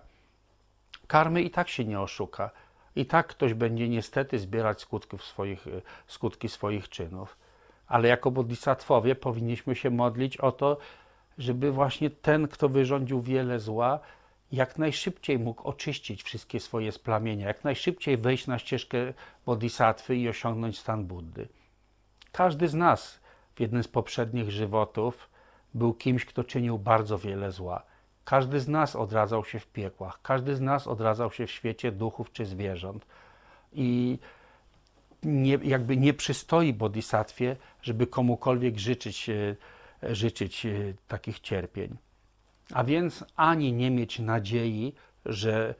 Karmy i tak się nie oszuka. I tak ktoś będzie niestety zbierać skutków swoich, skutki swoich czynów. Ale jako bodhisattwowie powinniśmy się modlić o to, żeby właśnie ten, kto wyrządził wiele zła, jak najszybciej mógł oczyścić wszystkie swoje splamienia, jak najszybciej wejść na ścieżkę bodhisattwy i osiągnąć stan Buddy. Każdy z nas w jednym z poprzednich żywotów był kimś, kto czynił bardzo wiele zła. Każdy z nas odradzał się w piekłach, każdy z nas odradzał się w świecie duchów czy zwierząt. I nie, jakby nie przystoi bodhisattwie, żeby komukolwiek życzyć życzyć takich cierpień. A więc ani nie mieć nadziei, że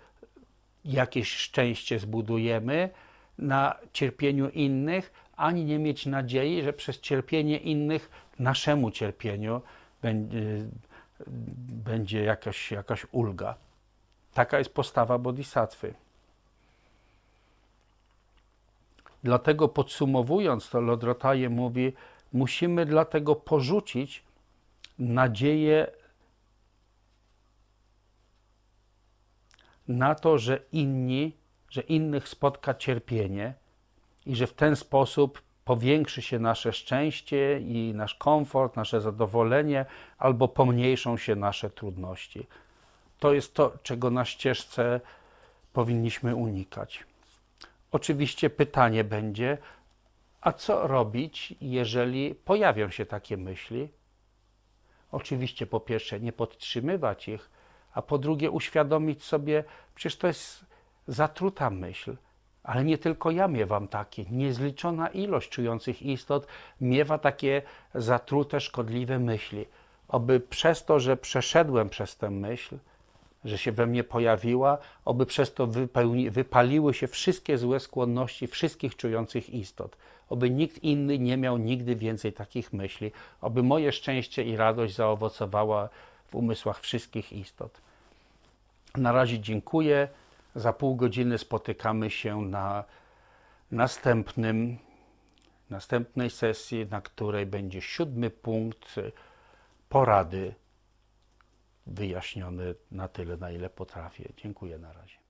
jakieś szczęście zbudujemy na cierpieniu innych, ani nie mieć nadziei, że przez cierpienie innych naszemu cierpieniu będzie jakaś, jakaś ulga. Taka jest postawa bodhisattwy. Dlatego podsumowując to, Lodrotaje mówi, musimy dlatego porzucić nadzieję na to, że inni, że innych spotka cierpienie i że w ten sposób powiększy się nasze szczęście i nasz komfort, nasze zadowolenie, albo pomniejszą się nasze trudności. To jest to, czego na ścieżce powinniśmy unikać. Oczywiście pytanie będzie, a co robić, jeżeli pojawią się takie myśli? Oczywiście po pierwsze nie podtrzymywać ich, a po drugie uświadomić sobie, przecież to jest zatruta myśl, ale nie tylko ja miewam takie, niezliczona ilość czujących istot miewa takie zatrute, szkodliwe myśli. Oby przez to, że przeszedłem przez tę myśl, że się we mnie pojawiła, oby przez to wypełni, wypaliły się wszystkie złe skłonności wszystkich czujących istot. Oby nikt inny nie miał nigdy więcej takich myśli. Oby moje szczęście i radość zaowocowała w umysłach wszystkich istot. Na razie dziękuję. Za pół godziny spotykamy się na następnym, następnej sesji, na której będzie siódmy punkt porady wyjaśniony na tyle, na ile potrafię. Dziękuję na razie.